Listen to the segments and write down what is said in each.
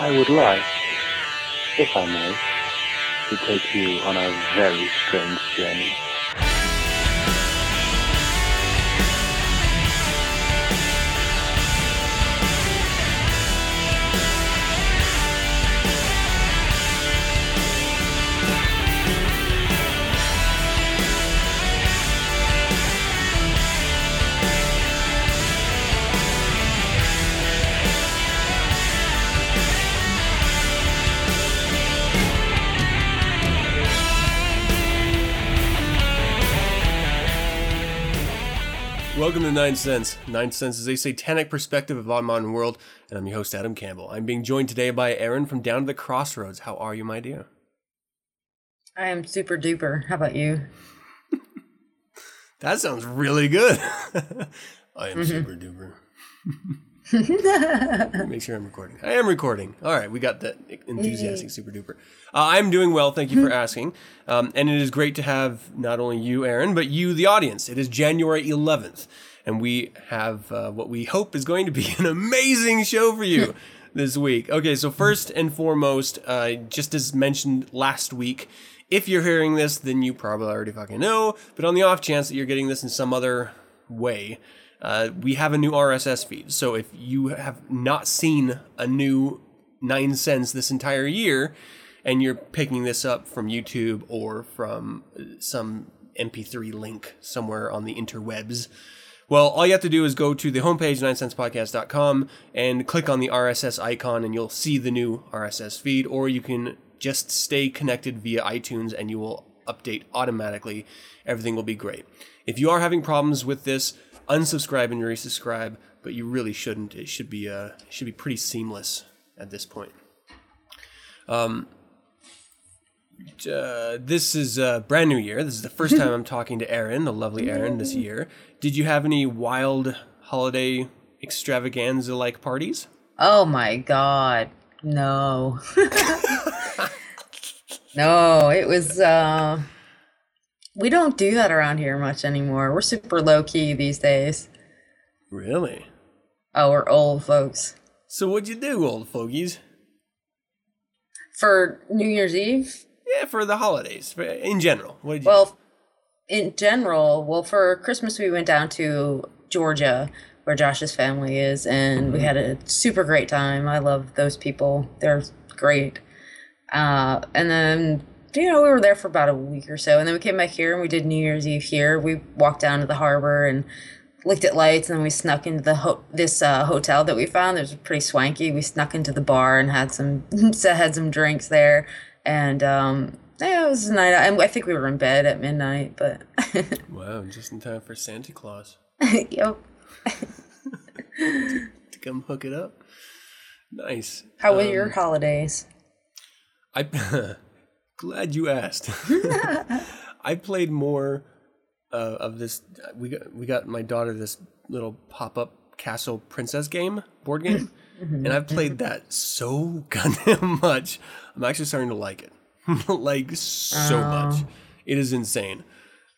I would like, if I may, to take you on a very strange journey. Welcome to 9 Sense. 9 Sense is a satanic perspective of our modern world, and I'm your host, Adam Campbell. I'm being joined today by Aaron from Down to the Crossroads. How are you, my dear? I am super duper. How about you? That sounds really good. I am super duper. Make sure I'm recording. I am recording. All right, we got that enthusiastic super duper. I'm doing well. Thank you for asking. And it is great to have not only you, Aaron, but you, the audience. It is January 11th, and we have what we hope is going to be an amazing show for you this week. Okay, so first and foremost, just as mentioned last week, if you're hearing this, then you probably already fucking know, but on the off chance that you're getting this in some other way, we have a new RSS feed. So if you have not seen a new 9 Sense this entire year, and you're picking this up from YouTube or from some MP3 link somewhere on the interwebs, well, all you have to do is go to the homepage, 9SensePodcast.com, and click on the RSS icon, and you'll see the new RSS feed, or you can just stay connected via iTunes, and you will update automatically. Everything will be great. If you are having problems with this, unsubscribe and resubscribe, but you really shouldn't. It should be pretty seamless at this point. This is a brand new year. This is the first time I'm talking to Aaron, the lovely Aaron, this year. Did you have any wild holiday extravaganza-like parties? Oh my God, no. No, it was... we don't do that around here much anymore. We're super low-key these days. Really? Oh, we're old folks. So what'd you do, old fogies? For New Year's Eve? Yeah, for the holidays, in general. What did you do? In general, for Christmas we went down to Georgia, where Josh's family is, and we had a super great time. I love those people. They're great. And then... we were there for about a week or so, and then we came back here and we did New Year's Eve here. We walked down to the harbor and looked at lights, and then we snuck into the hotel that we found that was pretty swanky. We snuck into the bar and had some drinks there, and it was a night out. I think we were in bed at midnight, but wow, just in time for Santa Claus. Yep. to come hook it up. Nice. How were your holidays? Glad you asked. I played more of this. We got my daughter this little pop-up castle princess game, board game, and I've played that so goddamn much. I'm actually starting to like it, so much. It is insane.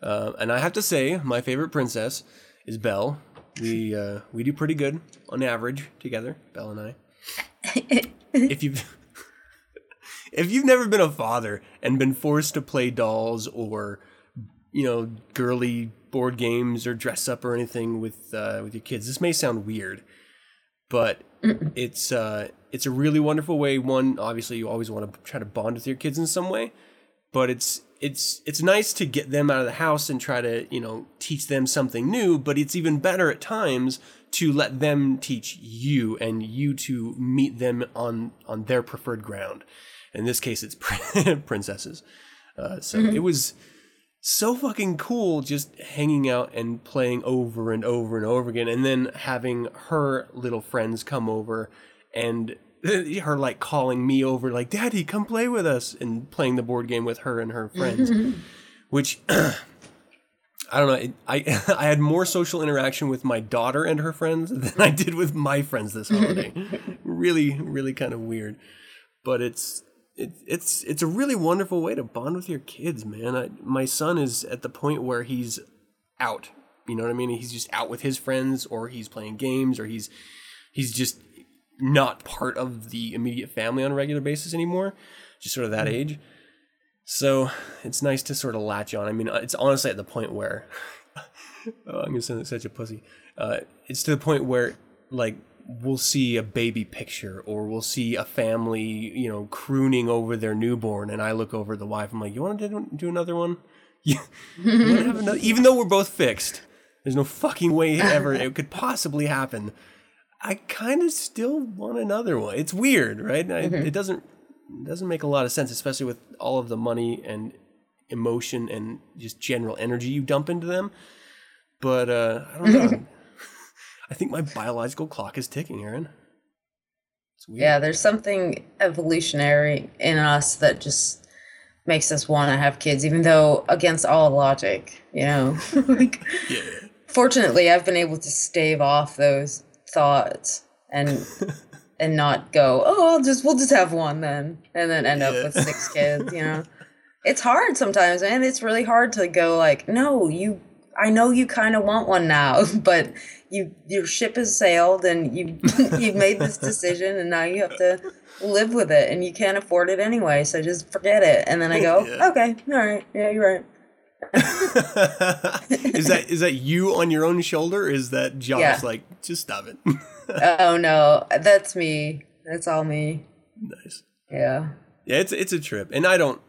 And I have to say, my favorite princess is Belle. We do pretty good on average together, Belle and I. If you've never been a father and been forced to play dolls or, girly board games or dress up or anything with your kids, this may sound weird, but it's a really wonderful way. One, obviously, you always want to try to bond with your kids in some way, but it's nice to get them out of the house and try to, teach them something new, but it's even better at times to let them teach you and you to meet them on their preferred ground. In this case, it's princesses. It was so fucking cool just hanging out and playing over and over and over again. And then having her little friends come over and her calling me over like, Daddy, come play with us. And playing the board game with her and her friends, which I don't know. I had more social interaction with my daughter and her friends than I did with my friends this holiday. Really, really kind of weird. But it's a really wonderful way to bond with your kids, man. My son is at the point where he's out. You know what I mean? He's just out with his friends, or he's playing games, or he's just not part of the immediate family on a regular basis anymore, just sort of that age. So it's nice to sort of latch on. I mean, it's honestly at the point where, I'm going to sound like such a pussy. It's to the point where, like, we'll see a baby picture or we'll see a family, you know, crooning over their newborn. And I look over at the wife. I'm like, you want to do another one? Yeah. Even though we're both fixed, there's no fucking way ever it could possibly happen. I kind of still want another one. It's weird, right? Mm-hmm. It doesn't make a lot of sense, especially with all of the money and emotion and just general energy you dump into them. But I don't know. I think my biological clock is ticking, Aaron. It's weird. Yeah, there's something evolutionary in us that just makes us want to have kids, even though against all logic, you know. Like, yeah. Fortunately, I've been able to stave off those thoughts and not go, oh, we'll just have one then, and then end up with 6 kids, you know. It's hard sometimes, man. It's really hard to go like, no, I know you kind of want one now, but your ship has sailed and you've made this decision and now you have to live with it and you can't afford it anyway, so just forget it. And then I go, okay, all right, yeah, you're right. Is that you on your own shoulder? Or is that Josh like, just stop it? Oh no, that's me. That's all me. Nice. Yeah. It's a trip, and I don't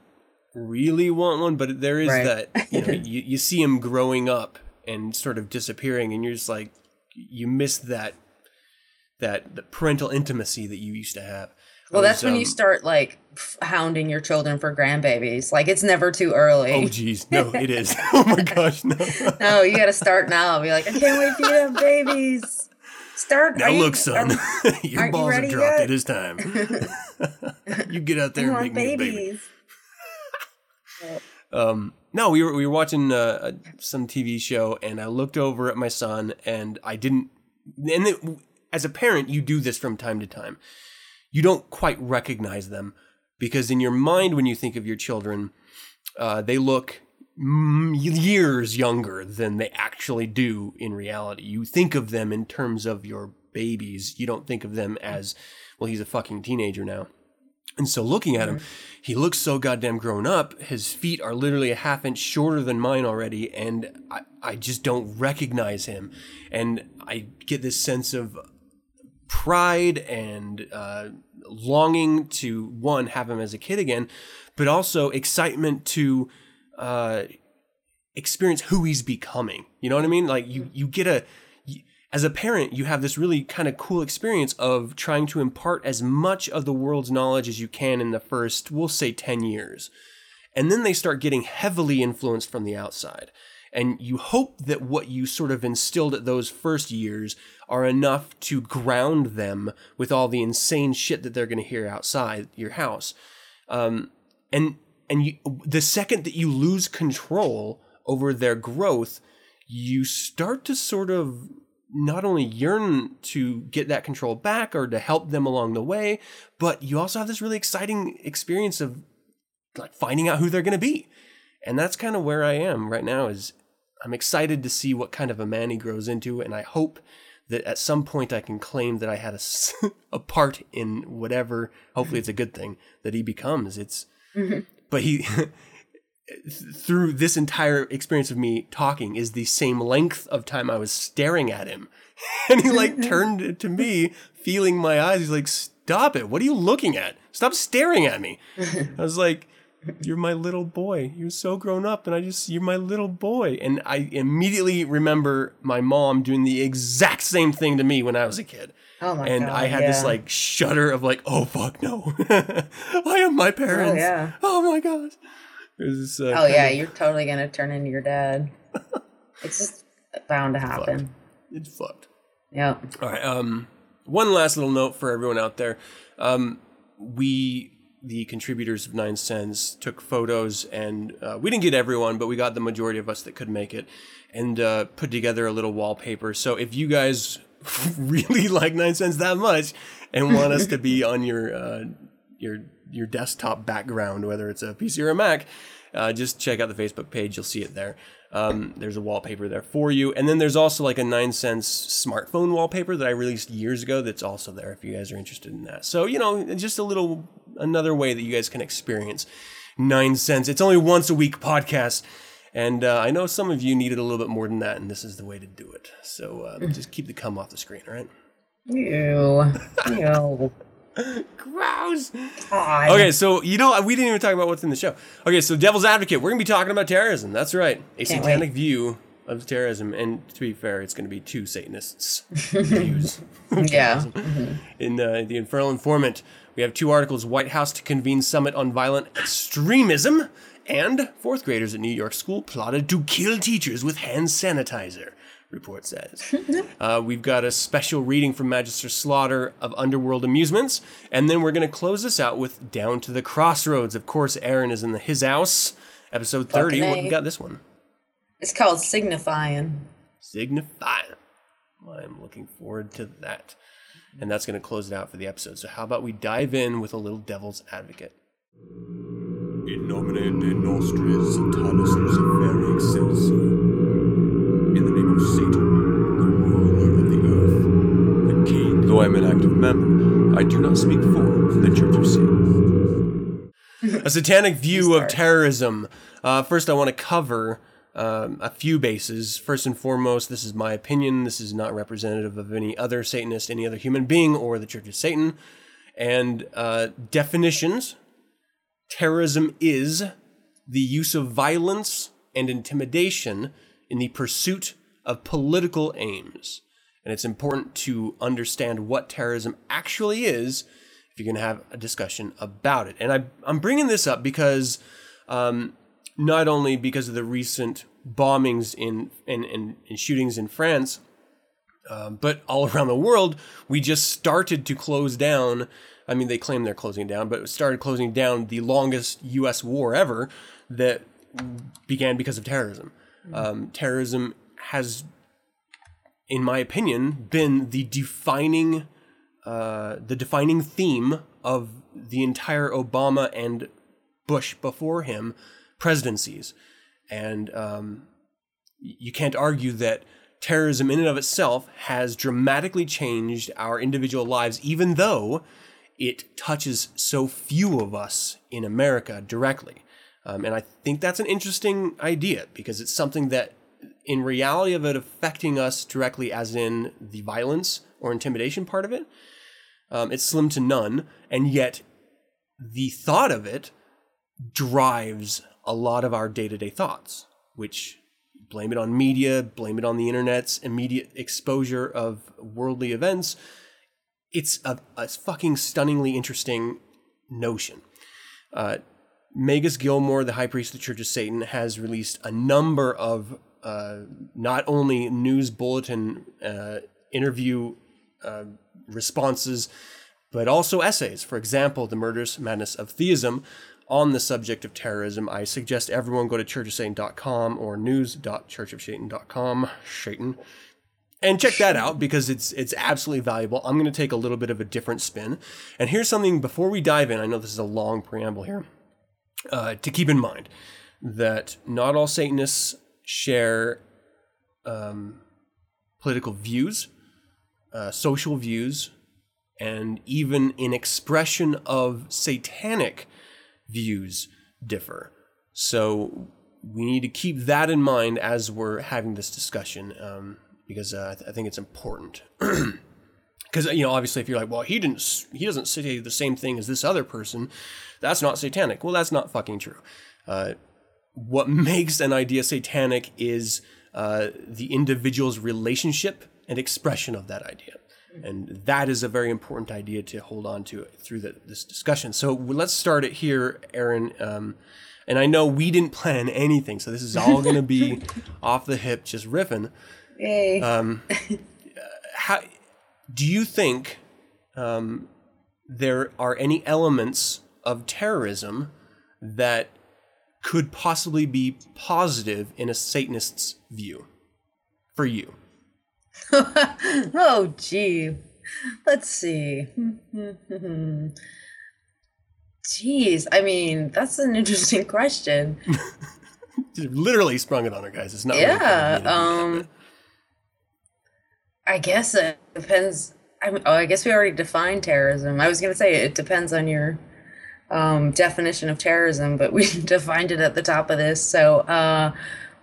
really want one, but there is that, you know, you see him growing up and sort of disappearing, and you're just like, you miss the parental intimacy that you used to have. Well, that's when you start, like, hounding your children for grandbabies. Like, it's never too early. Oh, geez. No, it is. Oh, my gosh, no. No, you got to start now. Be like, I can't wait for you to have babies. Start. Now, look, son. Your balls are dropped. It is time. You get out there and make babies. No, we were watching some TV show, and I looked over at my son, and I didn't. And as a parent, you do this from time to time. You don't quite recognize them because in your mind, when you think of your children, they look years younger than they actually do in reality. You think of them in terms of your babies. You don't think of them as, well, he's a fucking teenager now. And so looking at him, he looks so goddamn grown up. His feet are literally a half inch shorter than mine already. And I just don't recognize him. And I get this sense of pride and longing to, one, have him as a kid again, but also excitement to experience who he's becoming. You know what I mean? Like you get as a parent, you have this really kind of cool experience of trying to impart as much of the world's knowledge as you can in the first, we'll say 10 years. And then they start getting heavily influenced from the outside. And you hope that what you sort of instilled at those first years are enough to ground them with all the insane shit that they're going to hear outside your house. And the second that you lose control over their growth, you start to sort of not only yearn to get that control back or to help them along the way, but you also have this really exciting experience of like finding out who they're going to be. And that's kind of where I am right now. Is I'm excited to see what kind of a man he grows into, and I hope that at some point I can claim that I had a part in whatever, hopefully it's a good thing, that he becomes. But he, through this entire experience of me talking, is the same length of time I was staring at him. And he like turned to me, feeling my eyes. He's like, stop it. What are you looking at? Stop staring at me. I was like, you're my little boy. You're so grown up, and you're my little boy. And I immediately remember my mom doing the exact same thing to me when I was a kid. Oh my God! And I had this like shudder of like, oh fuck no, I am my parents. Oh, yeah. Oh my God. This, you're totally gonna turn into your dad. It's just bound to happen. It's fucked. Yeah. All right. One last little note for everyone out there. The contributors of 9 Sense took photos, and we didn't get everyone, but we got the majority of us that could make it, and put together a little wallpaper. So if you guys really like 9 Sense that much and want us to be on your desktop background, whether it's a PC or a Mac, just check out the Facebook page. You'll see it there. There's a wallpaper there for you. And then there's also like a 9 Sense smartphone wallpaper that I released years ago that's also there if you guys are interested in that. So, you know, just a little, another way that you guys can experience 9 Sense. It's only once a week podcast. And I know some of you need it a little bit more than that, and this is the way to do it. So just keep the cum off the screen, all right? Ew. Ew. Gross. God. Okay, so, you know, we didn't even talk about what's in the show. Okay, so Devil's Advocate. We're going to be talking about terrorism. That's right. A satanic view of terrorism. And to be fair, it's going to be two Satanists' views. Yeah. Mm-hmm. In The Infernal Informant, we have two articles. White House to convene summit on violent extremism. And fourth graders at New York school plotted to kill teachers with hand sanitizer, report says. We've got a special reading from Magister Slaughter of Underworld Amusements. And then we're going to close this out with Down to the Crossroads. Of course, Aaron is in his house. Episode 30. What we got this one? It's called Signifying. Signifying. I'm looking forward to that. And that's going to close it out for the episode. So how about we dive in with a little Devil's Advocate? In nomine de nostris Satanus Luciferi Excelsior. In the name of Satan, the ruler of the earth, the king. Though I am an active member, I do not speak for the Church of Satan. A satanic view of terrorism. First, I want to cover a few bases. First and foremost, this is my opinion. This is not representative of any other Satanist, any other human being, or the Church of Satan. And definitions. Terrorism is the use of violence and intimidation in the pursuit of political aims. And it's important to understand what terrorism actually is if you're going to have a discussion about it. And I'm bringing this up because not only because of the recent bombings and shootings in France, but all around the world, we just started to close down. I mean, they claim they're closing down, but it started closing down the longest U.S. war ever that began because of terrorism. Mm-hmm. Terrorism has, in my opinion, been the defining theme of the entire Obama and Bush before him presidencies. And you can't argue that terrorism in and of itself has dramatically changed our individual lives, even though it touches so few of us in America directly. And I think that's an interesting idea because it's something that in reality of it affecting us directly as in the violence or intimidation part of it, it's slim to none. And yet the thought of it drives a lot of our day-to-day thoughts, which blame it on media, blame it on the internet's immediate exposure of worldly events. It's a fucking stunningly interesting notion. Magus Gilmore, the high priest of the Church of Satan, has released a number of not only news bulletin interview responses, but also essays. For example, The Murderous Madness of Theism on the subject of terrorism. I suggest everyone go to churchofsatan.com or news.churchofsatan.com. Satan. And check that out because it's absolutely valuable. I'm going to take a little bit of a different spin. And here's something before we dive in. I know this is a long preamble here. To keep in mind that not all Satanists share political views, social views, and even in expression of satanic views differ. So we need to keep that in mind as we're having this discussion. Because I think it's important. Because, you know, obviously if you're like, well, he doesn't say the same thing as this other person, that's not satanic. Well, that's not fucking true. What makes an idea satanic is the individual's relationship and expression of that idea. And that is a very important idea to hold on to through this discussion. So let's start it here, Aaron. And I know we didn't plan anything, so this is all going to be off the hip, just riffing. Yay. How do you think there are any elements of terrorism that could possibly be positive in a Satanist's view for you? Oh, gee. Let's see. Jeez. I mean, that's an interesting question. literally sprung it on her, guys. It's not. Yeah. Really I guess it depends. I guess we already defined terrorism. I was going to say it depends on your definition of terrorism, but we defined it at the top of this. So,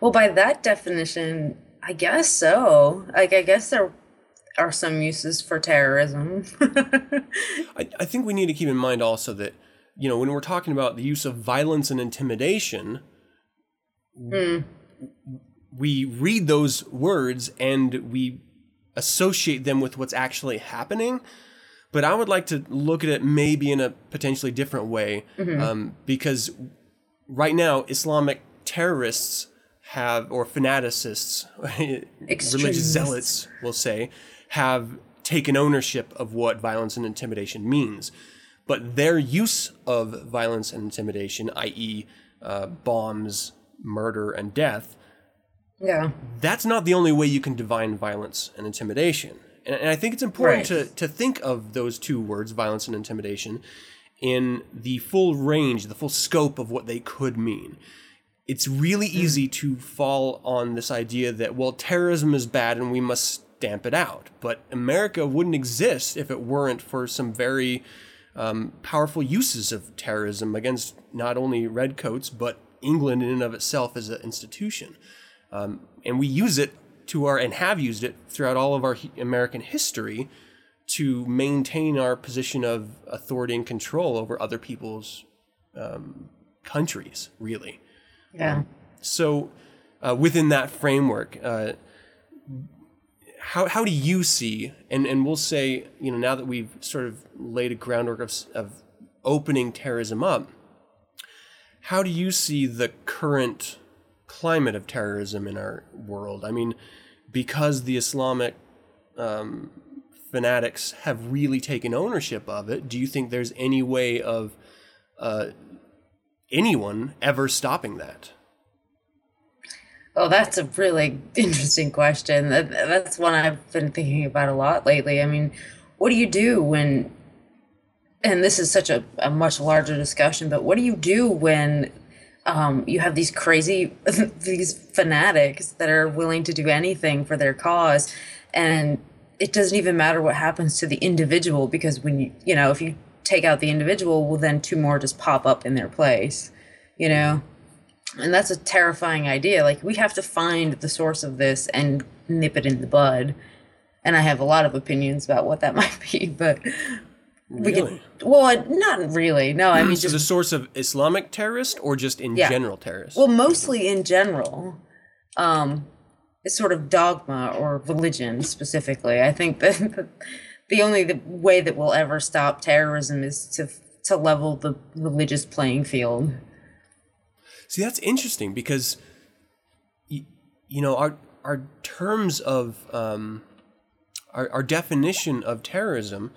well, by that definition, I guess so. Like, I guess there are some uses for terrorism. I think we need to keep in mind also that, you know, when we're talking about the use of violence and intimidation, we read those words and we associate them with what's actually happening. But I would like to look at it maybe in a potentially different way, because right now Islamic terrorists have, or fanaticists, religious zealots, we'll say, have taken ownership of what violence and intimidation means. But their use of violence and intimidation, i.e. bombs, murder, and death, that's not the only way you can define violence and intimidation. And I think it's important to think of those two words, violence and intimidation, in the full range, the full scope of what they could mean. It's really easy to fall on this idea that, well, terrorism is bad and we must stamp it out. But America wouldn't exist if it weren't for some very powerful uses of terrorism against not only redcoats, but England in and of itself as an institution. And we use it and have used it throughout all of our American history to maintain our position of authority and control over other people's countries, really. Yeah. So within that framework, how do you see, and we'll say, you know, now that we've sort of laid a groundwork of opening terrorism up, how do you see the current climate of terrorism in our world? I mean, because the Islamic fanatics have really taken ownership of it, do you think there's any way of anyone ever stopping that? Oh, that's a really interesting question. That's one I've been thinking about a lot lately. I mean, what do you do when, and this is such a much larger discussion, but what do you do when you have these crazy, these fanatics that are willing to do anything for their cause, and it doesn't even matter what happens to the individual, because when you know, if you take out the individual, well, then two more just pop up in their place, you know? And that's a terrifying idea. Like, we have to find the source of this and nip it in the bud. And I have a lot of opinions about what that might be, but we really? Can, well, not really. No, I mean, so just the source of Islamic terrorists, or just in general terrorists? Well, mostly in general. It's sort of dogma or religion specifically. I think that the only way that we'll ever stop terrorism is to level the religious playing field. See, that's interesting, because, you know, our terms of our definition of terrorism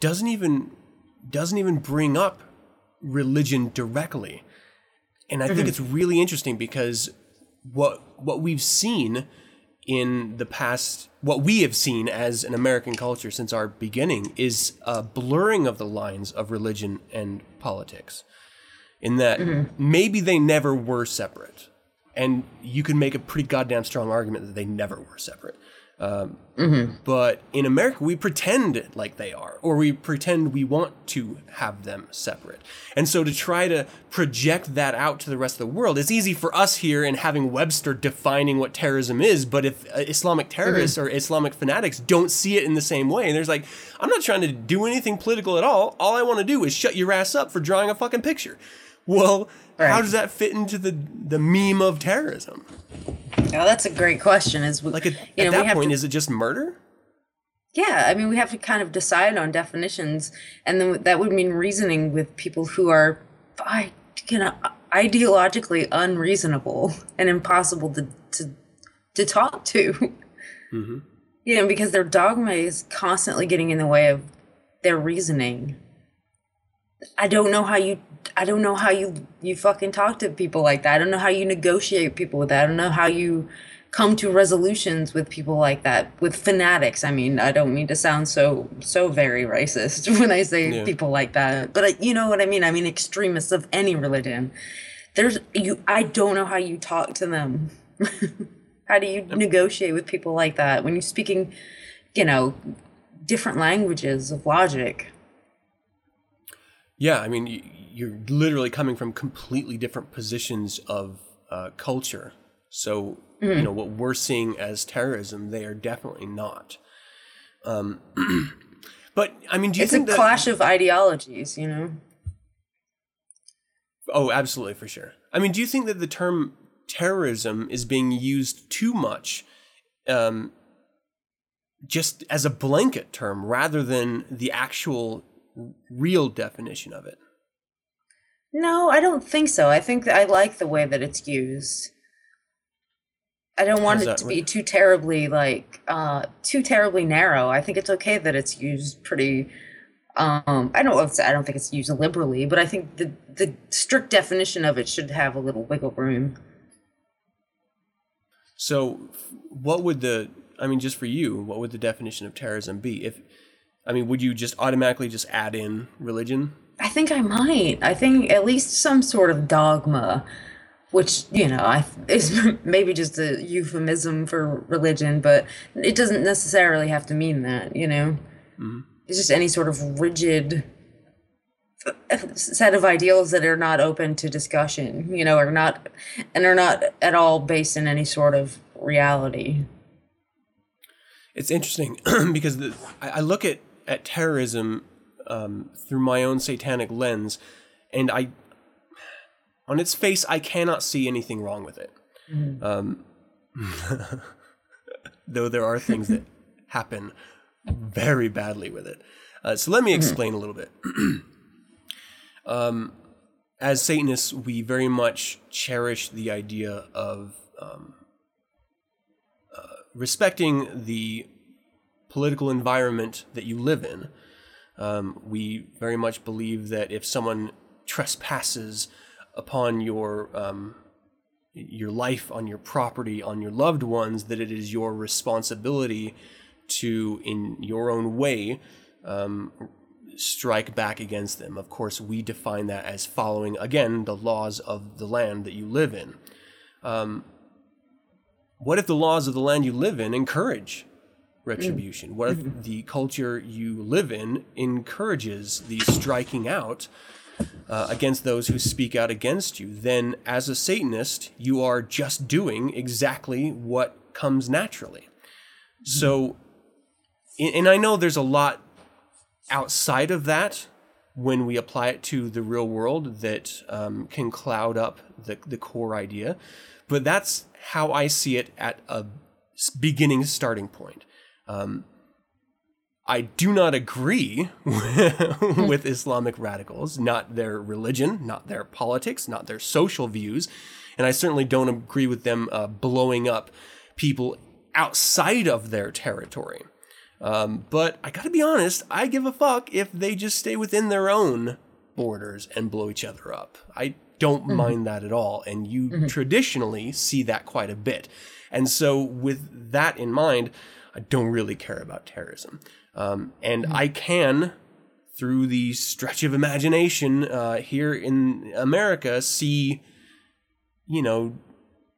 doesn't even bring up religion directly. And I think it's really interesting, because what we've seen in the past, what we have seen as an American culture since our beginning, is a blurring of the lines of religion and politics, in that maybe they never were separate. And you can make a pretty goddamn strong argument that they never were separate. But in America, we pretend like they are, or we pretend we want to have them separate. And so to try to project that out to the rest of the world, it's easy for us here in having Webster defining what terrorism is. But if Islamic terrorists or Islamic fanatics don't see it in the same way, and there's like, I'm not trying to do anything political at all. All I want to do is shut your ass up for drawing a fucking picture. Well, how does that fit into the meme of terrorism? Oh, that's a great question. Is we, like a, you know, at that point, is it just murder? Yeah, I mean, we have to kind of decide on definitions, and then that would mean reasoning with people who are, you know, ideologically unreasonable and impossible to talk to. You know, because their dogma is constantly getting in the way of their reasoning. I don't know how you fucking talk to people like that. I don't know how you negotiate people with that. I don't know how you come to resolutions with people like that, with fanatics. I mean, I don't mean to sound so very racist when I say people like that, but you know what I mean? I mean extremists of any religion. I don't know how you talk to them. How do you negotiate with people like that when you're speaking, you know, different languages of logic? Yeah, I mean, you're literally coming from completely different positions of culture. So, you know, what we're seeing as terrorism, they are definitely not. But, I mean, do you think it's a clash of ideologies, you know? Oh, absolutely, for sure. I mean, do you think that the term terrorism is being used too much just as a blanket term rather than the actual real definition of it? No, I don't think so. I think that I like the way that it's used. I don't want it to be too terribly narrow. I think it's okay that it's used pretty I don't think it's used liberally, but I think the strict definition of it should have a little wiggle room. So what would what would the definition of terrorism be? Would you just automatically just add in religion? I think I might. I think at least some sort of dogma, which, you know, is maybe just a euphemism for religion, but it doesn't necessarily have to mean that, you know? Mm-hmm. It's just any sort of rigid set of ideals that are not open to discussion, you know, are not at all based in any sort of reality. It's interesting because I look at terrorism through my own satanic lens, and on its face, I cannot see anything wrong with it. Mm-hmm. Though there are things that happen very badly with it. So let me explain a little bit. As Satanists, we very much cherish the idea of respecting the political environment that you live in. We very much believe that if someone trespasses upon your life, on your property, on your loved ones, that it is your responsibility to, in your own way, strike back against them. Of course, we define that as following, again, the laws of the land that you live in. What if the laws of the land you live in encourage retribution? What if the culture you live in encourages the striking out against those who speak out against you? Then, as a Satanist, you are just doing exactly what comes naturally. So... and I know there's a lot outside of that when we apply it to the real world that can cloud up the core idea. But that's how I see it at a beginning starting point. I do not agree with Islamic radicals, not their religion, not their politics, not their social views. And I certainly don't agree with them blowing up people outside of their territory. But I gotta be honest, I give a fuck if they just stay within their own borders and blow each other up. I don't mind that at all. And you traditionally see that quite a bit. And so with that in mind, I don't really care about terrorism. I can, through the stretch of imagination, here in America, see, you know,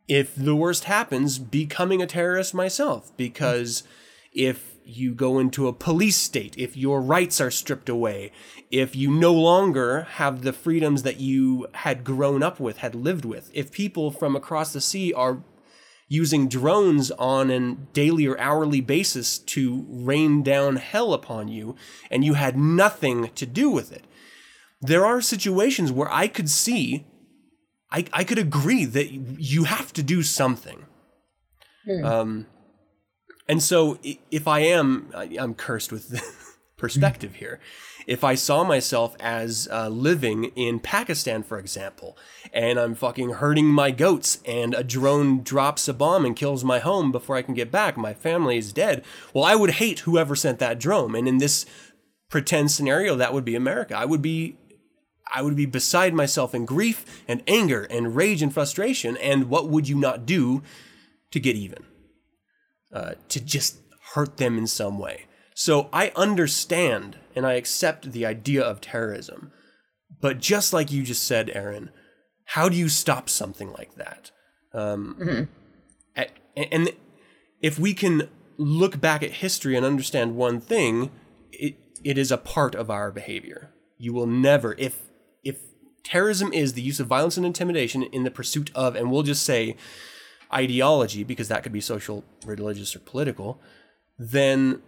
if the worst happens, becoming a terrorist myself. Because if you go into a police state, if your rights are stripped away, if you no longer have the freedoms that you had grown up with, had lived with, if people from across the sea are using drones on a daily or hourly basis to rain down hell upon you, and you had nothing to do with it. There are situations where I could see, I could agree that you have to do something. And so if I'm cursed with the perspective here. If I saw myself as living in Pakistan, for example, and I'm fucking herding my goats and a drone drops a bomb and kills my home before I can get back, my family is dead. Well, I would hate whoever sent that drone. And in this pretend scenario, that would be America. I would be beside myself in grief and anger and rage and frustration. And what would you not do to get even? To just hurt them in some way. So I understand and I accept the idea of terrorism. But just like you just said, Aaron, How do you stop something like that? And if we can look back at history and understand one thing, it is a part of our behavior. You will never, if terrorism is the use of violence and intimidation in the pursuit of, and we'll just say ideology, because that could be social, religious, or political, then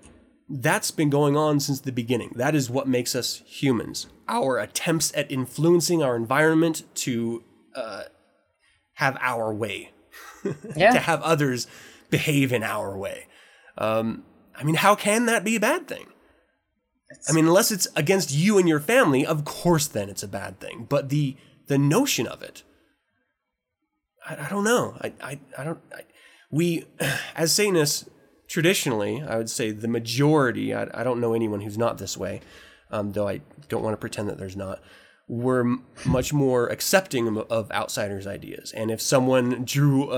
that's been going on since the beginning. That is what makes us humans. Our attempts at influencing our environment to have our way, to have others behave in our way. I mean, how can that be a bad thing? I mean, unless it's against you and your family, of course, then it's a bad thing. But the notion of it, I don't know. We, as Satanists, traditionally, I would say the majority, I don't know anyone who's not this way, though I don't want to pretend that there's not, we're much more accepting of outsiders' ideas. And if someone drew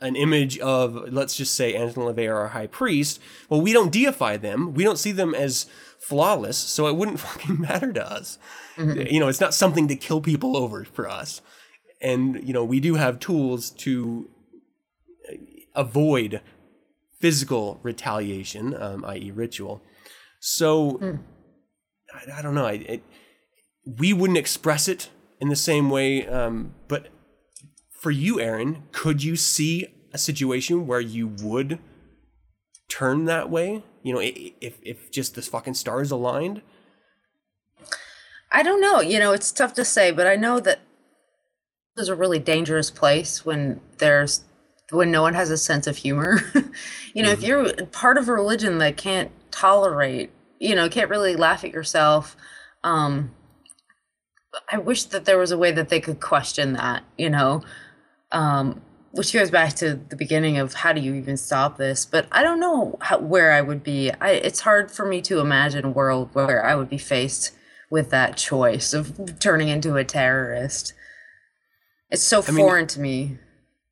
an image of, let's just say, Anton LaVey or our high priest, well, we don't deify them. We don't see them as flawless, so it wouldn't fucking matter to us. Mm-hmm. You know, it's not something to kill people over for us. And, you know, we do have tools to avoid physical retaliation, i.e. ritual. So, I don't know. We wouldn't express it in the same way. But for you, Aaron, could you see a situation where you would turn that way? You know, if just this fucking stars aligned? I don't know. You know, it's tough to say, but I know that there's a really dangerous place when when no one has a sense of humor. You know, mm-hmm. if you're part of a religion that can't tolerate, you know, can't really laugh at yourself. I wish that there was a way that they could question that, you know, which goes back to the beginning of how do you even stop this? But I don't know where I would be. It's hard for me to imagine a world where I would be faced with that choice of turning into a terrorist. It's so foreign to me.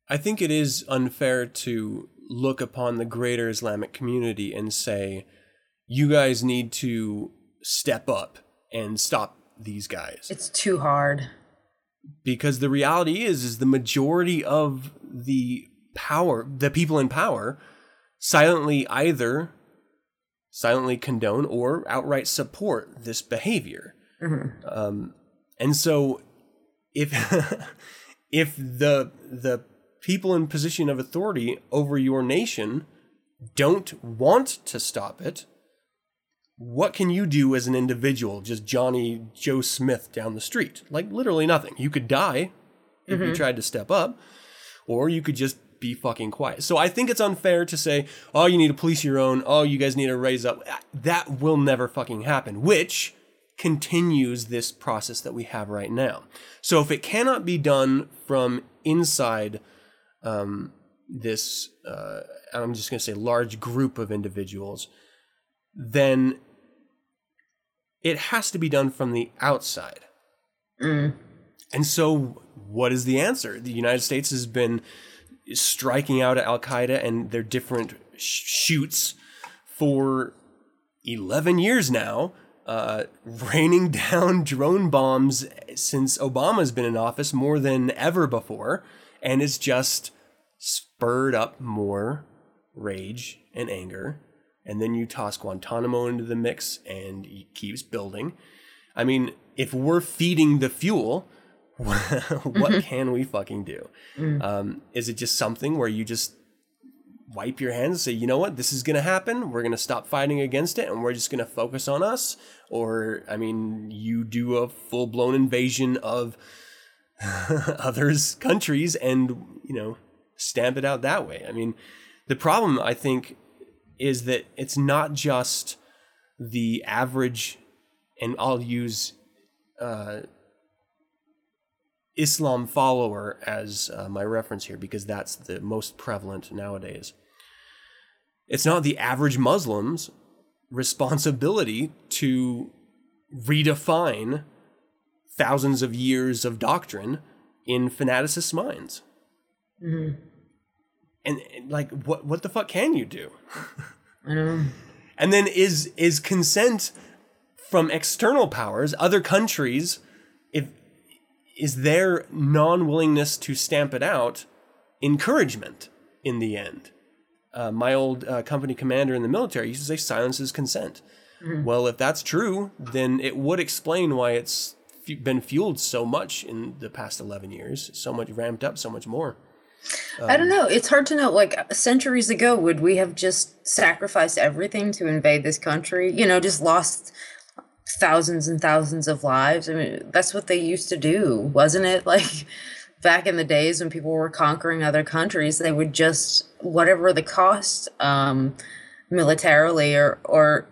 I think it is unfair to look upon the greater Islamic community and say, you guys need to step up and stop these guys. It's too hard. Because the reality is the majority of the people in power, silently condone or outright support this behavior. Mm-hmm. And so if the people in position of authority over your nation don't want to stop it, what can you do as an individual, just Johnny Joe Smith down the street? Like, literally nothing. You could die if you tried to step up, or you could just be fucking quiet. So I think it's unfair to say, oh, you need to police your own. Oh, you guys need to raise up. That will never fucking happen, which continues this process that we have right now. So if it cannot be done from inside this, I'm just going to say large group of individuals, then it has to be done from the outside. Mm. And so what is the answer? The United States has been striking out at Al-Qaeda and their different shoots for 11 years now, raining down drone bombs since Obama's been in office more than ever before. And it's just spurred up more rage and anger. And then you toss Guantanamo into the mix and it keeps building. I mean, if we're feeding the fuel, what can we fucking do? Is it just something where you just wipe your hands and say, you know what, this is going to happen. We're going to stop fighting against it and we're just going to focus on us. Or, I mean, you do a full-blown invasion of others' countries and, you know, stamp it out that way. I mean, the problem, I think, is that it's not just the average, and I'll use Islam follower as my reference here because that's the most prevalent nowadays. It's not the average Muslim's responsibility to redefine thousands of years of doctrine in fanaticists' minds. Mm-hmm. And like, what the fuck can you do? I don't know. And then is consent from external powers, other countries, if is their non-willingness to stamp it out encouragement in the end? My old company commander in the military used to say silence is consent. Mm-hmm. Well, if that's true, then it would explain why it's been fueled so much in the past 11 years, so much ramped up, so much more. I don't know. It's hard to know. Like centuries ago, would we have just sacrificed everything to invade this country? You know, just lost thousands and thousands of lives. I mean, that's what they used to do, wasn't it? Like back in the days when people were conquering other countries, they would just, whatever the cost, militarily or,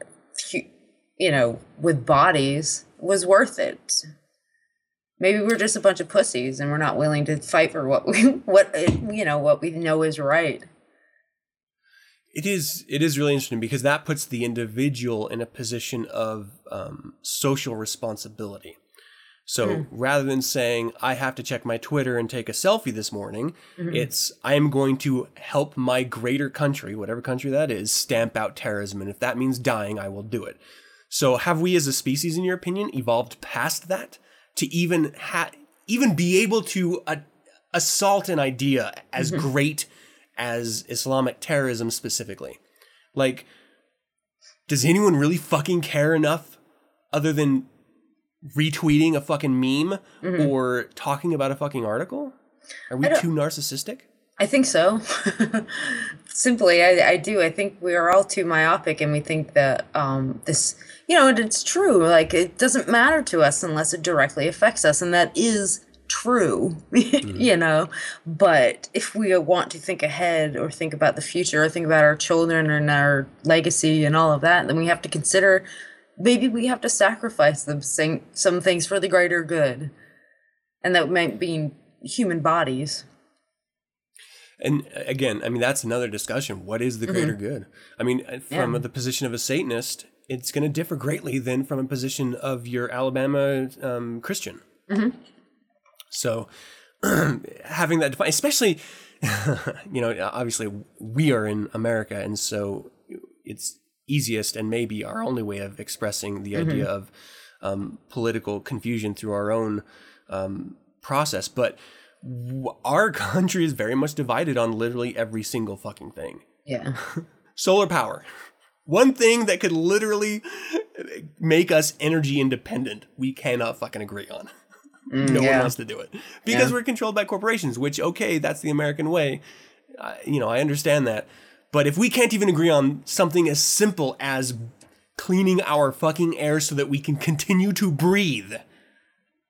you know, with bodies, was worth it. Maybe we're just a bunch of pussies and we're not willing to fight for what we know is right. It is really interesting because that puts the individual in a position of social responsibility. So rather than saying, I have to check my Twitter and take a selfie this morning, it's, I am going to help my greater country, whatever country that is, stamp out terrorism. And if that means dying, I will do it. So have we as a species, in your opinion, evolved past that? To even be able to assault an idea as great as Islamic terrorism specifically. Like, does anyone really fucking care enough other than retweeting a fucking meme or talking about a fucking article? Are we too narcissistic? I think so. Simply, I do. I think we are all too myopic, and we think that this, you know, and it's true. Like, it doesn't matter to us unless it directly affects us, and that is true, you know. But if we want to think ahead or think about the future or think about our children and our legacy and all of that, then we have to consider maybe we have to sacrifice some things for the greater good, and that might be human bodies. And again, I mean, that's another discussion. What is the greater good? I mean, from the position of a Satanist, it's going to differ greatly than from a position of your Alabama Christian. So having that defined, especially, you know, obviously we are in America. And so it's easiest and maybe our only way of expressing the idea of political confusion through our own process. But our country is very much divided on literally every single fucking thing. Yeah. Solar power. One thing that could literally make us energy independent, we cannot fucking agree on. No one wants to do it. Because we're controlled by corporations, which, okay, that's the American way. You know, I understand that. But if we can't even agree on something as simple as cleaning our fucking air so that we can continue to breathe,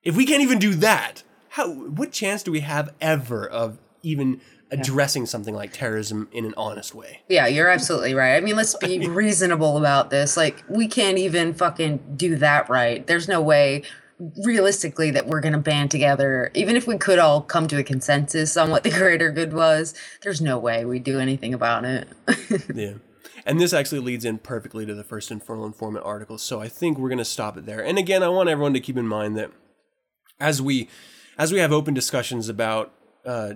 if we can't even do that, what chance do we have ever of even addressing something like terrorism in an honest way? Yeah, you're absolutely right. I mean, let's be reasonable about this. Like, we can't even fucking do that right. There's no way, realistically, that we're going to band together. Even if we could all come to a consensus on what the greater good was, there's no way we do anything about it. Yeah. And this actually leads in perfectly to the first Infernal Informant article. So I think we're going to stop it there. And again, I want everyone to keep in mind that as we have open discussions about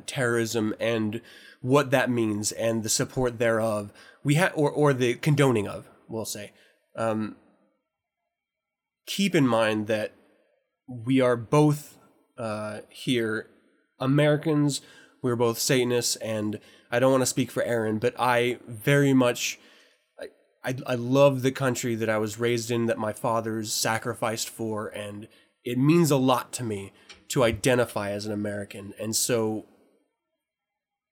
terrorism and what that means and the support thereof, or the condoning of, we'll say, keep in mind that we are both here Americans. We're both Satanists, and I don't want to speak for Aaron, but I very much I love the country that I was raised in, that my fathers sacrificed for, and it means a lot to me to identify as an American. And so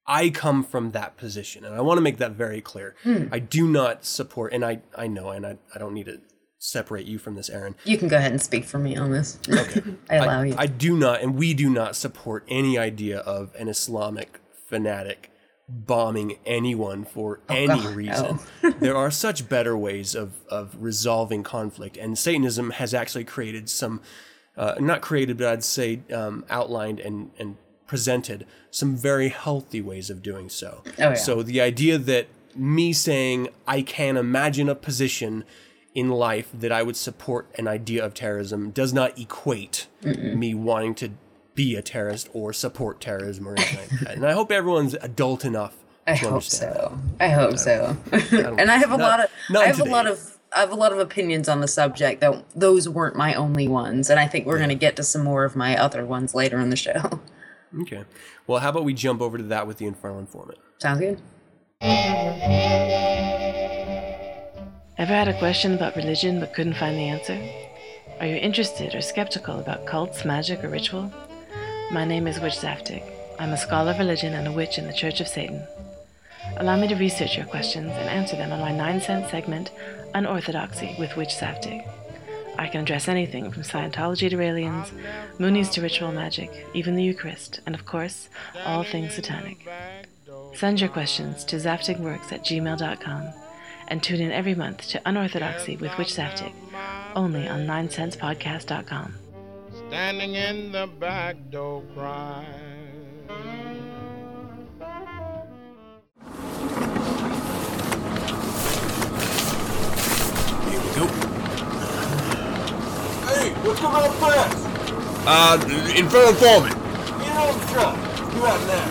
I come from that position. And I want to make that very clear. I do not support, and I know, and I don't need to separate you from this, Aaron. You can go ahead and speak for me on this. Okay. I allow you. I do not, and we do not support any idea of an Islamic fanatic bombing anyone for reason. No. There are such better ways of resolving conflict. And Satanism has actually created some... not created, but I'd say outlined and presented some very healthy ways of doing so. Oh, yeah. So the idea that me saying I can imagine a position in life that I would support an idea of terrorism does not equate me wanting to be a terrorist or support terrorism or anything like that. And I hope everyone's adult enough to understand. I hope so. I hope so. And I have a lot of I have a lot of opinions on the subject, though those weren't my only ones, and I think we're going to get to some more of my other ones later in the show. Okay. Well, how about we jump over to that with the Infernal Informant? Sounds good. Ever had a question about religion but couldn't find the answer? Are you interested or skeptical about cults, magic, or ritual? My name is Witch Zaftig. I'm a scholar of religion and a witch in the Church of Satan. Allow me to research your questions and answer them on my 9 Sense segment, Unorthodoxy with Witch Zaftig. I can address anything from Scientology to aliens, Moonies to ritual magic, even the Eucharist, and of course, all things satanic. Send your questions to zaftigworks@gmail.com and tune in every month to Unorthodoxy with Witch Zaftig, only on 9SensePodcast.com. Standing in the back door crying. Nope. Hey, what's going on fast? Infernal Informant. Get on the truck. You out now.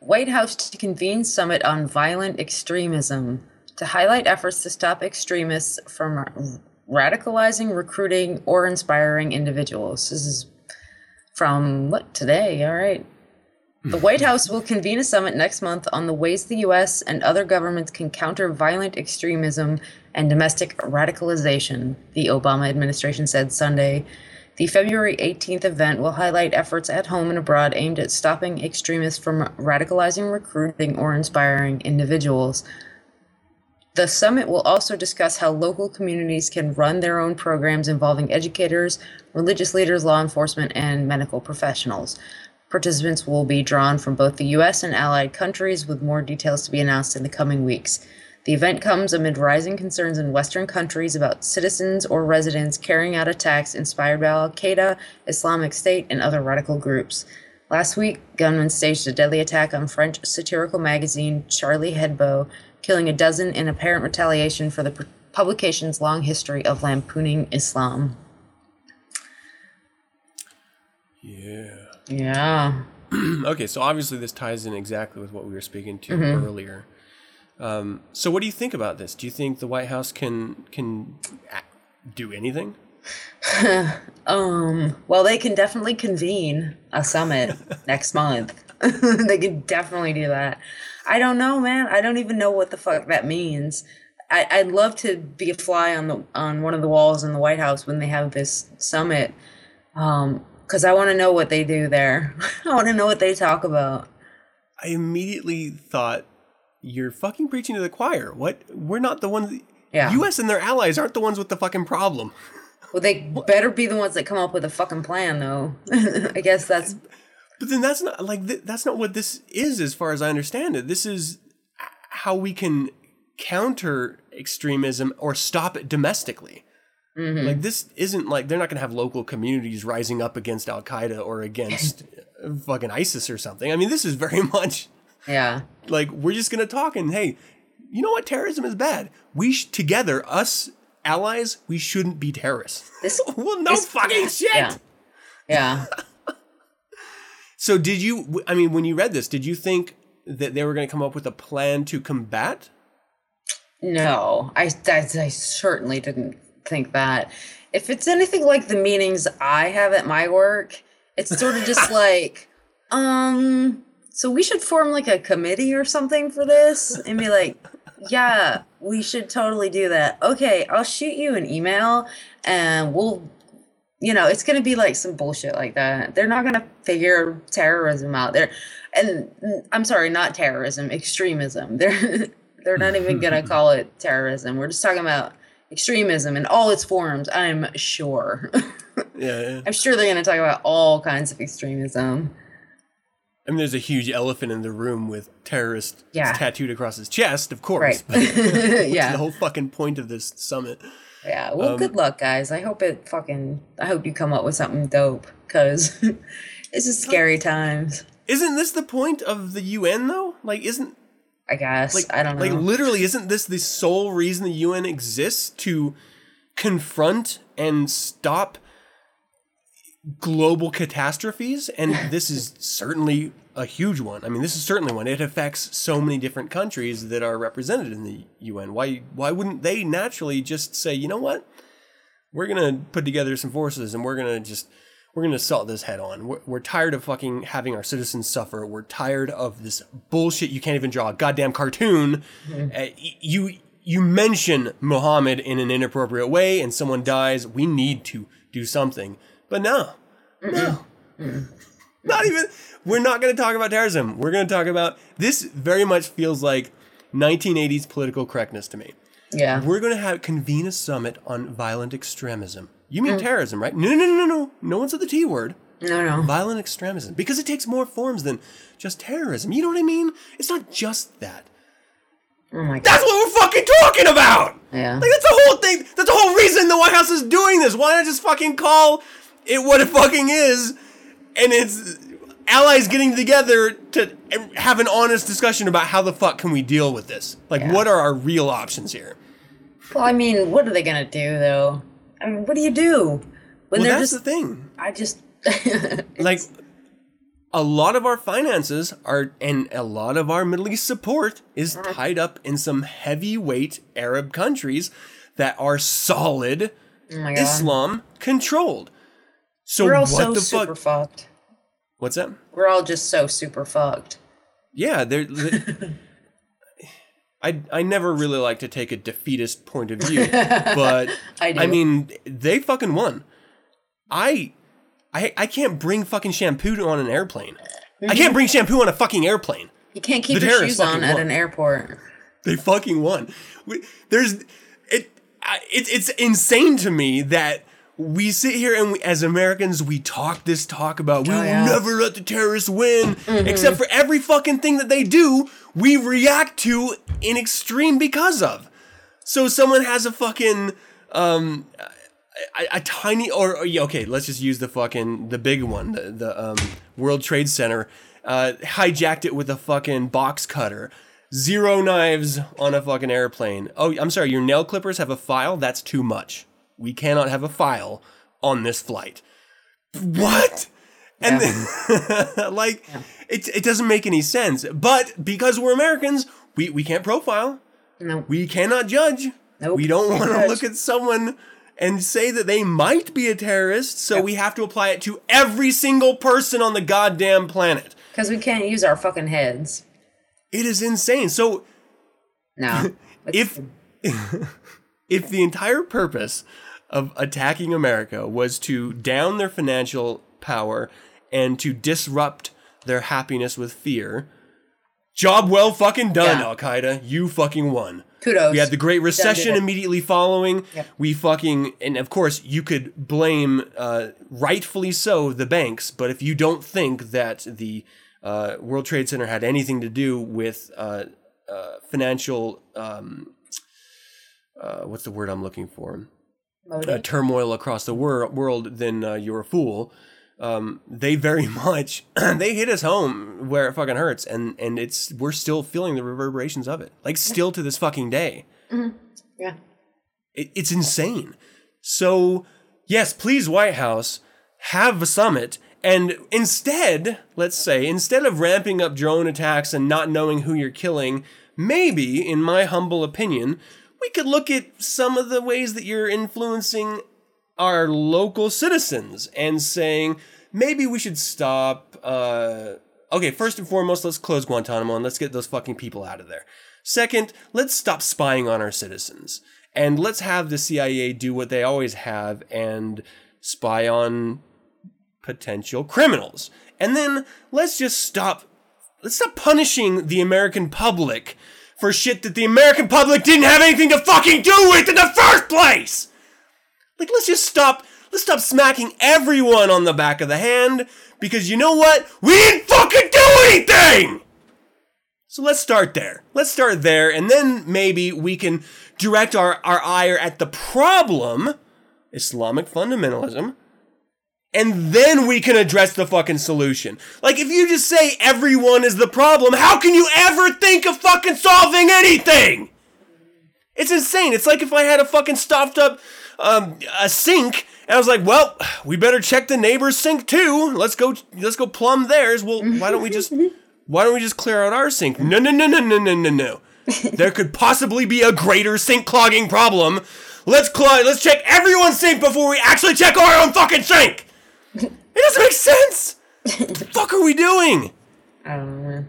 White House to convene summit on violent extremism to highlight efforts to stop extremists from radicalizing, recruiting, or inspiring individuals. This is from, what, today? All right. The White House will convene a summit next month on the ways the U.S. and other governments can counter violent extremism and domestic radicalization, the Obama administration said Sunday. The February 18th event will highlight efforts at home and abroad aimed at stopping extremists from radicalizing, recruiting, or inspiring individuals. The summit will also discuss how local communities can run their own programs involving educators, religious leaders, law enforcement, and medical professionals. Participants will be drawn from both the U.S. and allied countries, with more details to be announced in the coming weeks. The event comes amid rising concerns in Western countries about citizens or residents carrying out attacks inspired by Al-Qaeda, Islamic State, and other radical groups. Last week, gunmen staged a deadly attack on French satirical magazine Charlie Hebdo, killing a dozen in apparent retaliation for the publication's long history of lampooning Islam. Yeah. Yeah. Okay, so obviously this ties in exactly with what we were speaking to earlier. So what do you think about this? Do you think the White House can do anything? Well, they can definitely convene a summit next month. They can definitely do that. I don't know, man. I don't even know what the fuck that means. I'd love to be a fly on one of the walls in the White House when they have this summit. Because I want to know what they do there. I want to know what they talk about. I immediately thought, you're fucking preaching to the choir. What? We're not the ones. Yeah. U.S. and their allies aren't the ones with the fucking problem. Well, they better be the ones that come up with a fucking plan, though. I guess that's. But then that's not like that's not what this is, as far as I understand it. This is how we can counter extremism or stop it domestically. Mm-hmm. Like, this isn't like they're not going to have local communities rising up against Al-Qaeda or against fucking ISIS or something. I mean, this is very much like, we're just going to talk and, hey, you know what? Terrorism is bad. We together, us allies, we shouldn't be terrorists. Well, no fucking shit. Yeah. So did you, I mean, when you read this, did you think that they were going to come up with a plan to combat? No, I certainly didn't think that. If it's anything like the meetings I have at my work, it's sort of just like, so we should form like a committee or something for this and be like, yeah, we should totally do that. Okay, I'll shoot you an email and we'll, you know, it's going to be like some bullshit like that. They're not going to figure terrorism out there. And I'm sorry, not terrorism, extremism. They're not even going to call it terrorism. We're just talking about extremism in all its forms, I'm sure. Yeah. I'm sure they're going to talk about all kinds of extremism. I mean, there's a huge elephant in the room with terrorists tattooed across his chest, of course. Right. But yeah. The whole fucking point of this summit. Yeah. Well, good luck, guys. I hope you come up with something dope, because this is scary times. Isn't this the point of the UN, though? Like, I guess. Like, I don't know. Like, literally, isn't this the sole reason the UN exists? To confront and stop global catastrophes? And this is certainly a huge one. I mean, this is certainly one. It affects so many different countries that are represented in the UN. Why wouldn't they naturally just say, you know what? We're going to put together some forces and we're going to assault this head on. We're tired of fucking having our citizens suffer. We're tired of this bullshit. You can't even draw a goddamn cartoon. Mm. You mention Muhammad in an inappropriate way and someone dies. We need to do something. But no. Mm-hmm. Not even, we're not going to talk about terrorism. We're going to talk about, this very much feels like 1980s political correctness to me. Yeah. We're going to convene a summit on violent extremism. You mean terrorism, right? No. No one said the T word. No. Violent extremism. Because it takes more forms than just terrorism. You know what I mean? It's not just that. Oh my God. That's what we're fucking talking about! Yeah. Like, that's the whole thing. That's the whole reason the White House is doing this. Why not just fucking call it what it fucking is? And it's allies getting together to have an honest discussion about how the fuck can we deal with this? Like, what are our real options here? Well, I mean, what are they going to do, though? I mean, what do you do? When well, that's just, the thing. I just... like, a lot of our finances are, and a lot of our Middle East support is tied up in some heavyweight Arab countries that are solid Islam controlled. So we're all super fucked. What's that? We're all just so super fucked. Yeah, I never really like to take a defeatist point of view, but I mean, they fucking won. I can't bring fucking shampoo on an airplane. Mm-hmm. I can't bring shampoo on a fucking airplane. You can't keep your shoes on at an airport. They fucking won. It's insane to me that. We sit here and as Americans, we talk this talk about we will never let the terrorists win, except for every fucking thing that they do, we react to in extreme because of. So someone has a fucking, a tiny, or okay, let's just use the big one, the World Trade Center, hijacked it with a fucking box cutter. 0 knives on a fucking airplane. Oh, I'm sorry, your nail clippers have a file? That's too much. We cannot have a file on this flight. What? And then, it doesn't make any sense. But because we're Americans, we can't profile. Nope. We cannot judge. Nope. We don't want to look at someone and say that they might be a terrorist. So we have to apply it to every single person on the goddamn planet. Because we can't use our fucking heads. It is insane. So no. If the entire purpose of attacking America was to down their financial power and to disrupt their happiness with fear, job well fucking done, Al-Qaeda. You fucking won. Kudos. We had the Great Recession immediately following. Yep. We fucking, and of course, you could blame, rightfully so, the banks, but if you don't think that the World Trade Center had anything to do with financial... what's the word I'm looking for? Turmoil across the world, then you're a fool. They very much, they hit us home where it fucking hurts. And we're still feeling the reverberations of it. Like, still to this fucking day. Mm-hmm. Yeah. It's insane. So, yes, please, White House, have a summit. And instead, let's say, instead of ramping up drone attacks and not knowing who you're killing, maybe, in my humble opinion... we could look at some of the ways that you're influencing our local citizens and saying, maybe we should stop. Okay, first and foremost, let's close Guantanamo and let's get those fucking people out of there. Second, let's stop spying on our citizens. And let's have the CIA do what they always have and spy on potential criminals. And then let's stop punishing the American public for shit that the American public didn't have anything to fucking do with in the first place! Like, let's stop smacking everyone on the back of the hand, because you know what? We didn't fucking do anything! So let's start there. And then maybe we can direct our ire at the problem, Islamic fundamentalism, and then we can address the fucking solution. Like, if you just say everyone is the problem, how can you ever think of fucking solving anything? It's insane. It's like if I had a fucking stuffed up a sink. And I was like, well, we better check the neighbor's sink too. Let's go plumb theirs. Well, why don't we just clear out our sink? No. There could possibly be a greater sink clogging problem. Let's check everyone's sink before we actually check our own fucking sink. It doesn't make sense. What the fuck are we doing? I don't know.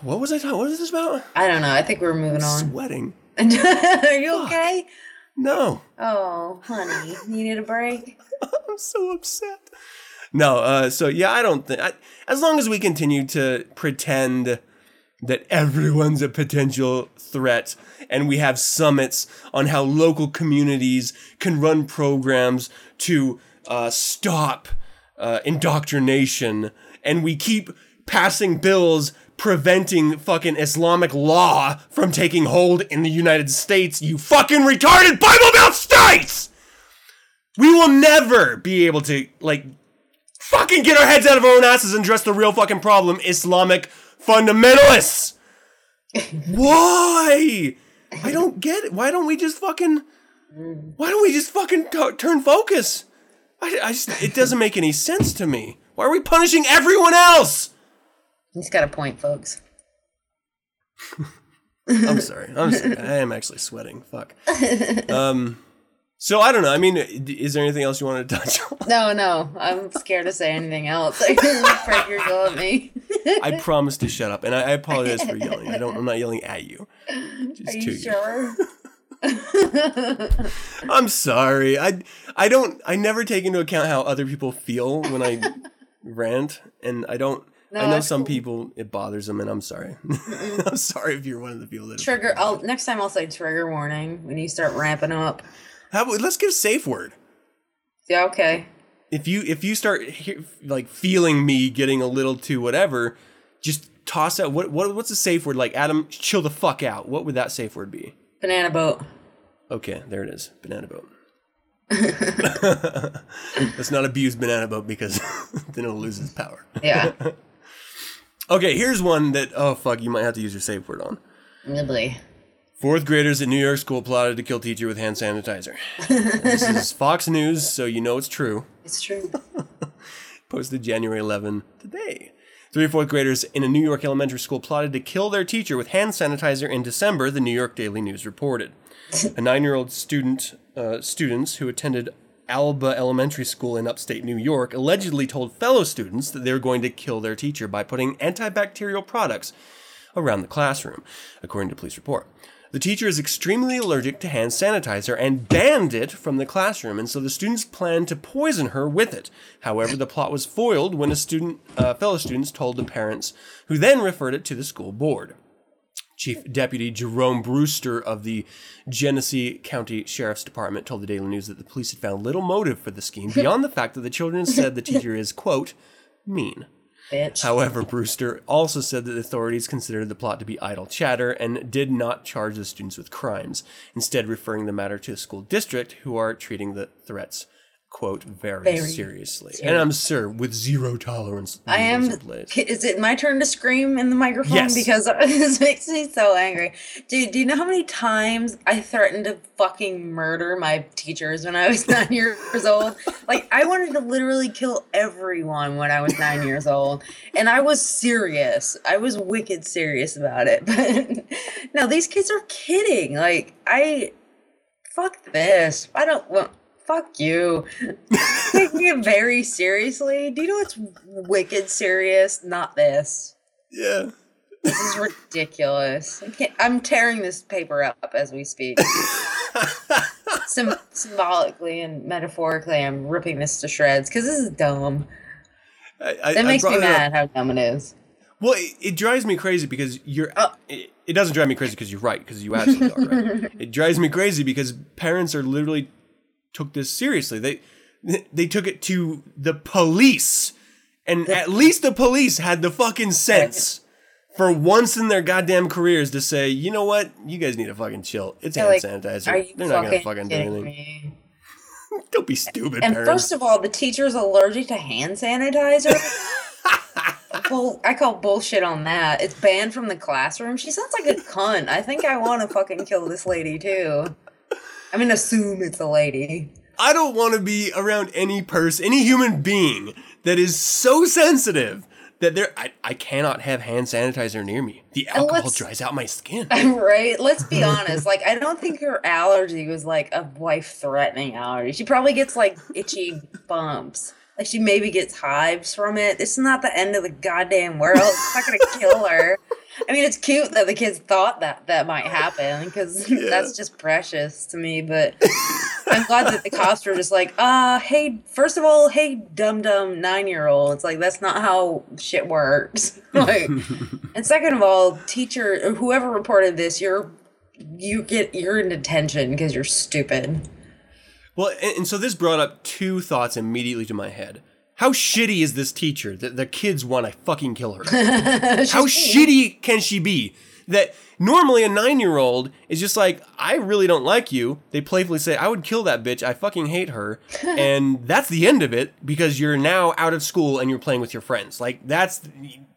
What was I talking? What is this about? I don't know. I think we're moving on. Sweating. Are you okay? No. Oh, honey, you need a break? I'm so upset. No. So yeah, I don't think. As long as we continue to pretend that everyone's a potential threat, and we have summits on how local communities can run programs to stop indoctrination, and we keep passing bills preventing fucking Islamic law from taking hold in the United States, you fucking retarded Bible Belt states! We will never be able to, fucking get our heads out of our own asses and address the real fucking problem, Islamic fundamentalists! Why? I don't get it. Why don't we just fucking turn focus? It doesn't make any sense to me. Why are we punishing everyone else? He's got a point, folks. I'm sorry. I am actually sweating. Fuck. So I don't know. I mean, is there anything else you want to touch on? No. I'm scared to say anything else. I can't yell at me. I promise to shut up, and I apologize for yelling. I'm not yelling at you. Just Are you sure? I'm sorry. I never take into account how other people feel when I rant, and I don't. No, I know some people, it bothers them, and I'm sorry. I'm sorry if you're one of the people that... Next time I'll say trigger warning when you start ramping up. Let's give safe word. Yeah, okay. If you start, feeling me getting a little too whatever, just toss out... What's a safe word? Like, Adam, chill the fuck out. What would that safe word be? Banana boat. Okay, there it is. Banana boat. Let's not abuse banana boat because then it'll lose its power. Yeah. Okay, here's one that, oh, fuck, you might have to use your safe word on. Nibbly. Fourth graders at New York school plotted to kill teacher with hand sanitizer. This is Fox News, so you know it's true. It's true. Posted January 11 today. 3 fourth graders in a New York elementary school plotted to kill their teacher with hand sanitizer in December, the New York Daily News reported. A 9-year-old students who attended Alba Elementary School in upstate New York allegedly told fellow students that they were going to kill their teacher by putting antibacterial products around the classroom, according to police report. The teacher is extremely allergic to hand sanitizer and banned it from the classroom, and so the students planned to poison her with it. However, the plot was foiled when fellow students told the parents, who then referred it to the school board. Chief Deputy Jerome Brewster of the Genesee County Sheriff's Department told the Daily News that the police had found little motive for the scheme beyond the fact that the children said the teacher is, quote, mean. Bitch. However, Brewster also said that authorities considered the plot to be idle chatter and did not charge the students with crimes, instead referring the matter to the school district, who are treating the threats, quote, very seriously. And I'm sure with zero tolerance. I am. Is it my turn to scream in the microphone? Yes. Because this makes me so angry. Dude, do you know how many times I threatened to fucking murder my teachers when I was 9 years old? I wanted to literally kill everyone when I was 9 years old. And I was serious. I was wicked serious about it. But no, these kids are kidding. Fuck this. Fuck you. Taking it very seriously. Do you know what's wicked serious? Not this. Yeah. This is ridiculous. I'm tearing this paper up as we speak. Symbolically and metaphorically, I'm ripping this to shreds because this is dumb. That makes me mad how dumb it is. Well, it drives me crazy because you're... It doesn't drive me crazy because you're right, because you absolutely are right. It drives me crazy because parents are literally... took this seriously. They took it to the police, and at least the police had the fucking sense for once in their goddamn careers to say, you know what, you guys need to fucking chill. It's hand sanitizer. They're not gonna fucking do anything. Don't be stupid, and parents. First of all, the teacher's allergic to hand sanitizer. I call bullshit on that. It's banned from the classroom. She sounds like a cunt. I think I want to fucking kill this lady too. I'm going to assume it's a lady. I don't want to be around any person, any human being that is so sensitive that they're, I cannot have hand sanitizer near me. The alcohol dries out my skin. Right? Let's be honest. Like, I don't think her allergy was like a life-threatening allergy. She probably gets like itchy bumps. Like, she maybe gets hives from it. It's not the end of the goddamn world. It's not going to kill her. I mean, it's cute that the kids thought that that might happen, because that's just precious to me. But I'm glad that the cops were just like, hey, first of all, hey, dum-dum 9-year-old. It's like, that's not how shit works. Like, and second of all, teacher, whoever reported this, you're in detention because you're stupid. Well, and so this brought up two thoughts immediately to my head. How shitty is this teacher that the kids want to fucking kill her? How shitty can she be? That normally a 9-year-old is just like, I really don't like you. They playfully say, I would kill that bitch. I fucking hate her. And that's the end of it, because you're now out of school and you're playing with your friends. Like, that's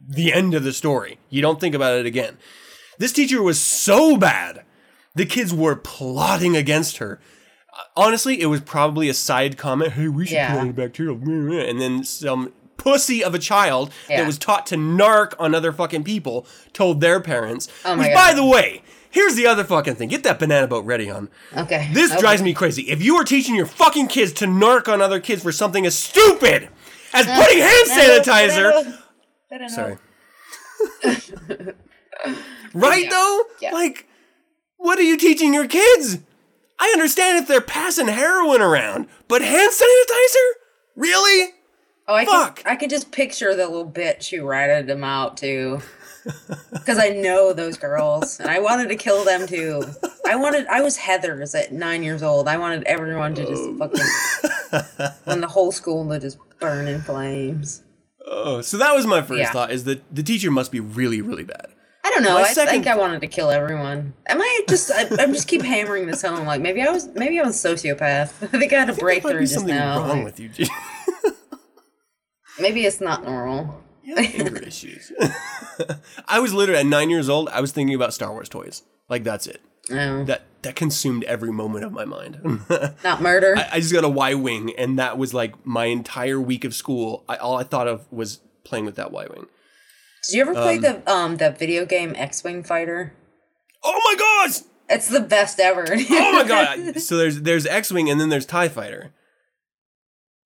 the end of the story. You don't think about it again. This teacher was so bad. The kids were plotting against her. Honestly, it was probably a side comment. Hey, we should kill any bacterial. And then some pussy of a child that was taught to narc on other fucking people told their parents. Oh my God. By the way, here's the other fucking thing. Get that banana boat ready on. Okay. This drives me crazy. If you are teaching your fucking kids to narc on other kids for something as stupid as putting hand sanitizer. Sorry. Right, though? Yeah. Like, what are you teaching your kids? I understand if they're passing heroin around, but hand sanitizer? Really? Oh, I can just picture the little bitch who ratted them out, too. Because I know those girls, and I wanted to kill them, too. I was Heather's at 9 years old. I wanted everyone to just fucking... and the whole school to just burn in flames. Oh, so that was my first thought, is that the teacher must be really, really bad. I don't know. I think I wanted to kill everyone. I'm just keep hammering this home. Like, maybe I was a sociopath. I think I had a breakthrough just now. Something wrong with you, G. Maybe it's not normal. You have anger issues. I was literally at 9 years old. I was thinking about Star Wars toys. Like, that's it. Oh. That consumed every moment of my mind. Not murder. I just got a Y-wing, and that was like my entire week of school. All I thought of was playing with that Y-wing. Did you ever play the video game X-Wing Fighter? Oh my gosh! It's the best ever. Oh my God! So there's X-Wing and then there's TIE Fighter.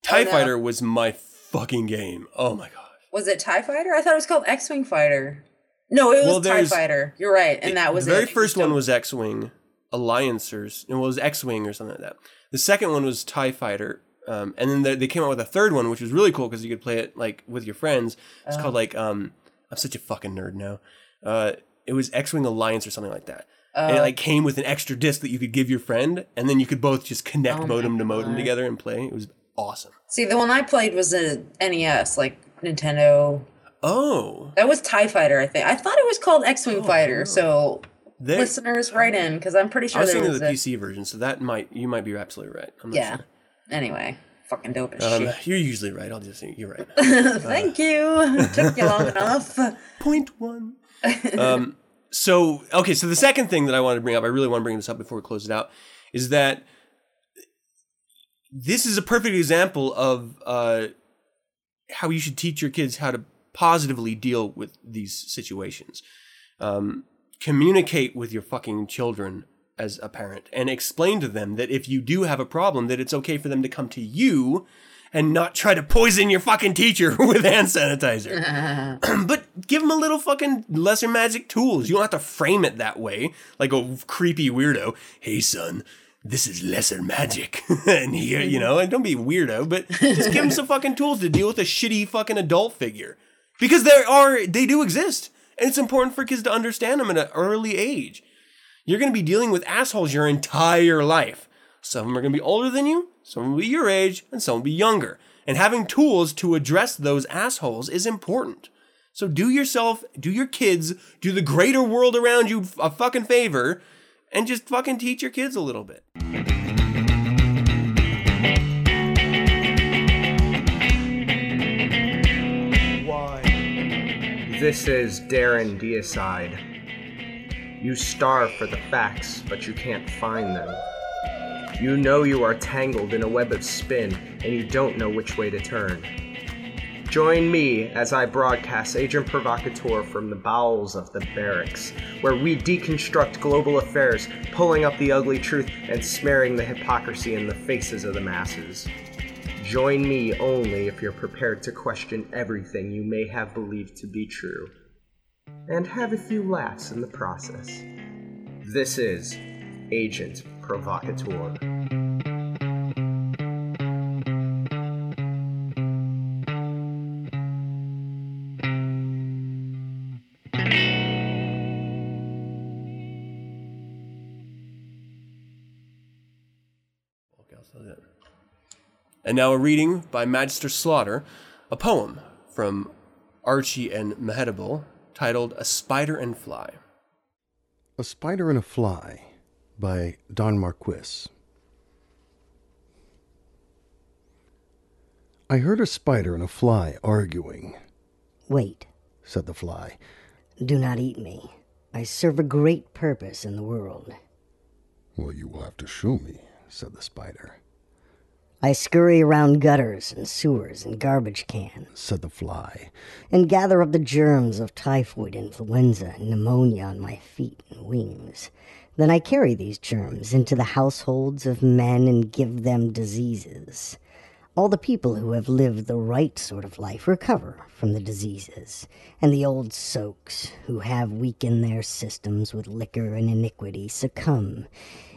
TIE Fighter was my fucking game. Oh my gosh. Was it TIE Fighter? I thought it was called X-Wing Fighter. No, it was TIE Fighter. You're right, and that was it. The very first one was X-Wing Alliancers, and it was X-Wing or something like that. The second one was TIE Fighter. And then they came out with a third one, which was really cool because you could play it like with your friends. It's called like... I'm such a fucking nerd now. It was X-Wing Alliance or something like that. And it like came with an extra disc that you could give your friend, and then you could both just connect modem to modem together and play. It was awesome. See, the one I played was a NES, like Nintendo. Oh. That was TIE Fighter, I think. I thought it was called X-Wing Fighter, so listeners write in, because I'm pretty sure there was the PC version, so that you might be absolutely right. I'm not sure. Anyway. Fucking dope as shit. You're usually right. I'll just say you're right. Thank you. Took you long enough. Point one. So the second thing that I wanted to bring up, I really want to bring this up before we close it out, is that this is a perfect example of how you should teach your kids how to positively deal with these situations. Communicate with your fucking children as a parent, and explain to them that if you do have a problem, that it's okay for them to come to you and not try to poison your fucking teacher with hand sanitizer. But give them a little fucking lesser magic tools. You don't have to frame it that way, like a creepy weirdo. Hey, son, this is lesser magic. And here, and don't be a weirdo, but just give them some fucking tools to deal with a shitty fucking adult figure. Because they do exist. And it's important for kids to understand them at an early age. You're going to be dealing with assholes your entire life. Some of them are going to be older than you, some will be your age, and some will be younger. And having tools to address those assholes is important. So do yourself, do your kids, do the greater world around you a fucking favor, and just fucking teach your kids a little bit. Why? This is Darren Deicide. You starve for the facts, but you can't find them. You know you are tangled in a web of spin, and you don't know which way to turn. Join me as I broadcast Agent Provocateur from the bowels of the barracks, where we deconstruct global affairs, pulling up the ugly truth and smearing the hypocrisy in the faces of the masses. Join me only if you're prepared to question everything you may have believed to be true, and have a few laughs in the process. This is Agent Provocateur. And now a reading by Magister Slaughter, a poem from Archie and Mehedable titled A Spider and Fly. A Spider and a Fly by Don Marquis. I heard a spider and a fly arguing. Wait, said the fly. Do not eat me. I serve a great purpose in the world. Well, you will have to show me, said the spider. I scurry around gutters and sewers and garbage cans, said the fly, and gather up the germs of typhoid, influenza, and pneumonia on my feet and wings. Then I carry these germs into the households of men and give them diseases. All the people who have lived the right sort of life recover from the diseases, and the old soaks who have weakened their systems with liquor and iniquity succumb.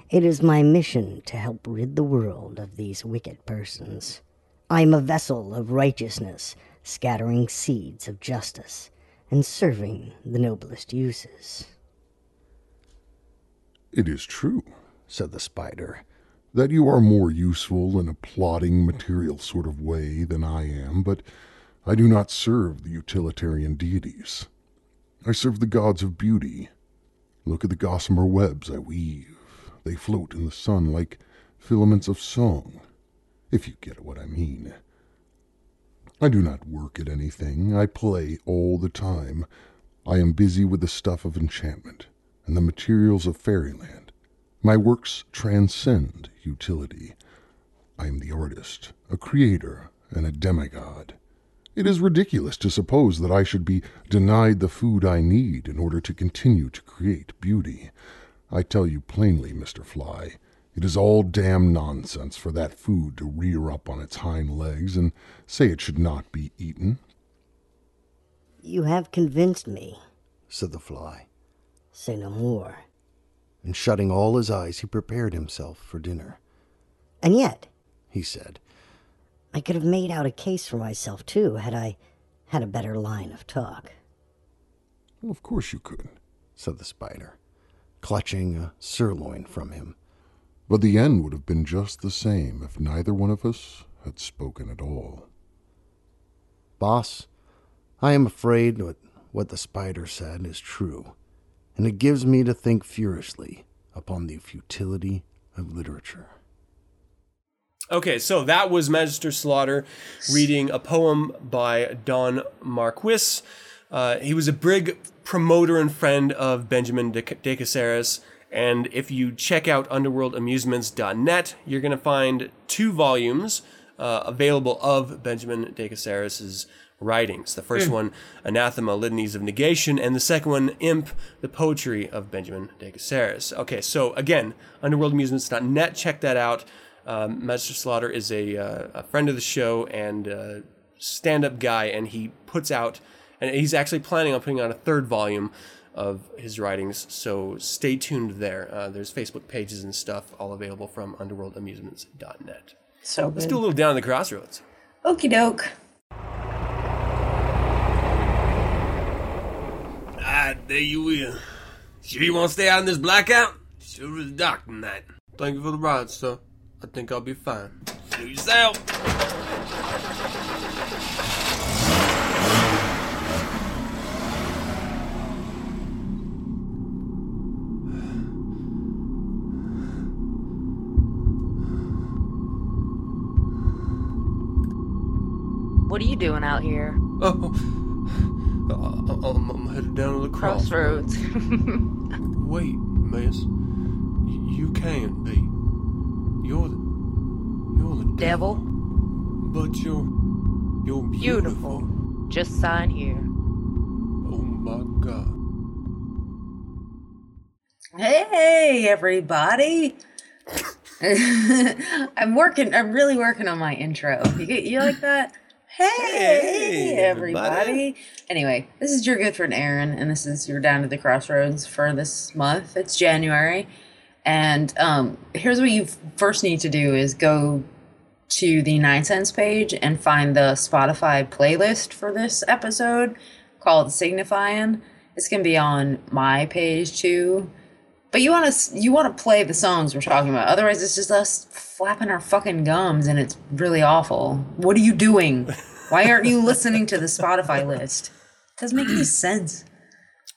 It is my mission to help rid the world of these wicked persons. I am a vessel of righteousness, scattering seeds of justice, and serving the noblest uses. It is true, said the spider, that you are more useful in a plodding, material sort of way than I am, but I do not serve the utilitarian deities. I serve the gods of beauty. Look at the gossamer webs I weave. They float in the sun like filaments of song, if you get what I mean. I do not work at anything. I play all the time. I am busy with the stuff of enchantment and the materials of fairyland. My works transcend utility. I am the artist, a creator, and a demigod. It is ridiculous to suppose that I should be denied the food I need in order to continue to create beauty. I tell you plainly, Mr. Fly, it is all damn nonsense for that food to rear up on its hind legs and say it should not be eaten. You have convinced me, said the fly. Say no more. And shutting all his eyes, he prepared himself for dinner. And yet, he said, I could have made out a case for myself, too, had I had a better line of talk. Well, of course you could, said the spider, clutching a sirloin from him. But the end would have been just the same if neither one of us had spoken at all. Boss, I am afraid what the spider said is true, and it gives me to think furiously upon the futility of literature. Okay, so that was Magister Slaughter reading a poem by Don Marquis. He was a big promoter and friend of Benjamin de Caceres, and if you check out underworldamusements.net, you're going to find 2 volumes available of Benjamin de Caceres' writings. The first one, Anathema, Litanies of Negation, and the second one, Imp, the Poetry of Benjamin de Caceres. Okay, so again, underworldamusements.net, check that out. Magister Slaughter is a friend of the show and a stand-up guy, and he puts out... And he's actually planning on putting out a 3rd volume of his writings, so stay tuned there. There's Facebook pages and stuff all available from underworldamusements.net. So let's do a little Down to the Crossroads. Okie doke. There you will. Sure you want to stay out in this blackout? Sure is dark tonight. Thank you for the ride, sir. I think I'll be fine. Do yourself. What are you doing out here? I'm headed down to the crossroads. Wait, miss. You can't be. You're the devil. But you're beautiful. Just sign here. Oh my God. Hey, everybody. I'm really working on my intro. You like that? Hey, everybody. Anyway, this is your good friend Aaron, and this is your Down to the Crossroads for this month. It's January, and here's what you first need to do is go to the 9 Sense page and find the Spotify playlist for this episode called Signifying. It's going to be on my page too. But you want to play the songs we're talking about. Otherwise, it's just us flapping our fucking gums, and it's really awful. What are you doing? Why aren't you listening to the Spotify list? It doesn't make any sense.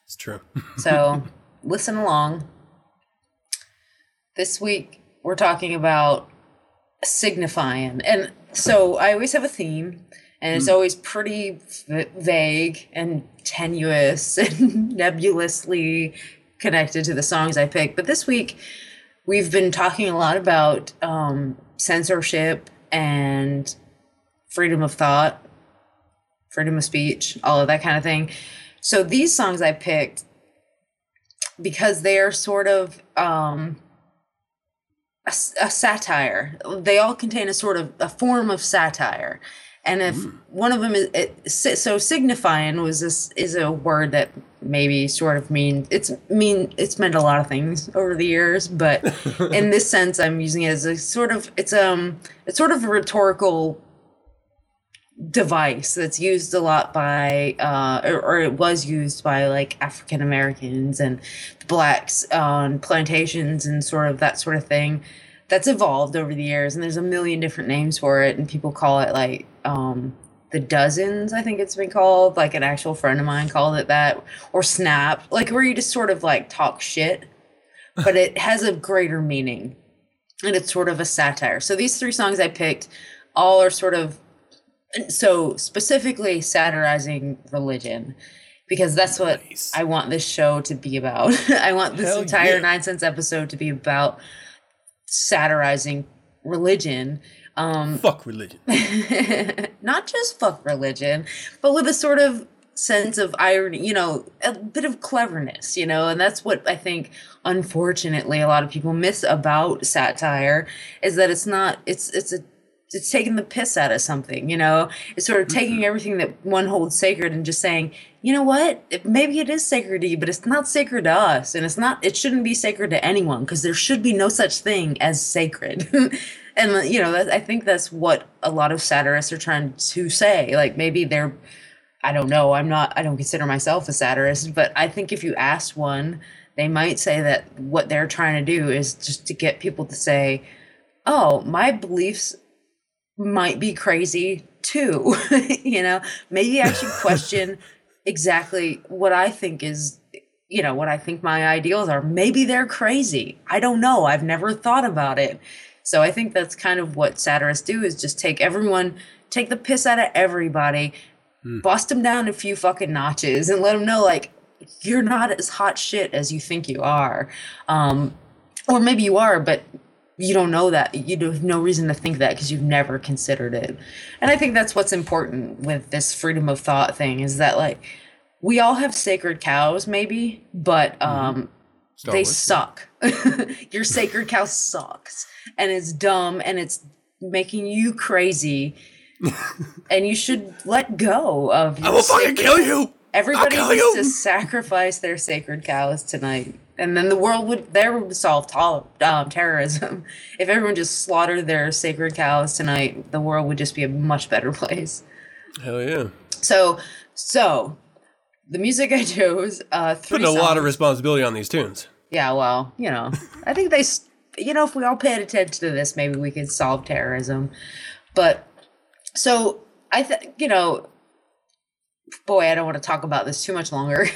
It's true. So, listen along. This week, we're talking about signifying. And so, I always have a theme, and it's always pretty vague and tenuous and nebulously connected to the songs I pick. But this week, we've been talking a lot about censorship and freedom of thought, freedom of speech, all of that kind of thing. So these songs I picked because they are sort of a satire. They all contain a sort of a form of satire. And if one of them is signifying is a word that maybe sort of meant a lot of things over the years, but in this sense, I'm using it as a sort of it's sort of a rhetorical device that's used a lot by or it was used by like African Americans and the blacks on plantations and sort of that sort of thing. That's evolved over the years, and there's a million different names for it, and people call it like the dozens, I think it's been called. Like an actual friend of mine called it that, or snap, like where you just sort of like talk shit, but it has a greater meaning, and it's sort of a satire. So these three songs I picked all are sort of specifically satirizing religion, because that's what I want this show to be about. I want this entire 9 Sense episode to be about satirizing religion. Fuck religion. Not just fuck religion, but with a sort of sense of irony, you know, a bit of cleverness, you know, and that's what I think, unfortunately, a lot of people miss about satire is that it's taking the piss out of something, you know. It's sort of taking everything that one holds sacred and just saying, you know what, maybe it is sacred to you, but it's not sacred to us. And it shouldn't be sacred to anyone, because there should be no such thing as sacred. And, you know, I think that's what a lot of satirists are trying to say. Like maybe I don't consider myself a satirist, but I think if you asked one, they might say that what they're trying to do is just to get people to say, oh, my beliefs might be crazy too. You know, maybe I should question exactly what I think is, you know, what I think my ideals are. Maybe they're crazy. I don't know. I've never thought about it. So I think that's kind of what satirists do, is just take the piss out of everybody, bust them down a few fucking notches, and let them know, like, you're not as hot shit as you think you are. Or maybe you are, but you don't know that. You have no reason to think that because you've never considered it. And I think that's what's important with this freedom of thought thing, is that, like, we all have sacred cows, maybe, but they suck. Your sacred cow sucks, and it's dumb, and it's making you crazy, and you should let go of your I will fucking kill you! Everybody needs to sacrifice their sacred cows tonight. And then the world would solve terrorism. If everyone just slaughtered their sacred cows tonight, the world would just be a much better place. Hell yeah. So the music I chose, putting songs. A lot of responsibility on these tunes. Yeah, well, you know, I think they, you know, if we all paid attention to this, maybe we could solve terrorism. But so I think, you know, boy, I don't want to talk about this too much longer.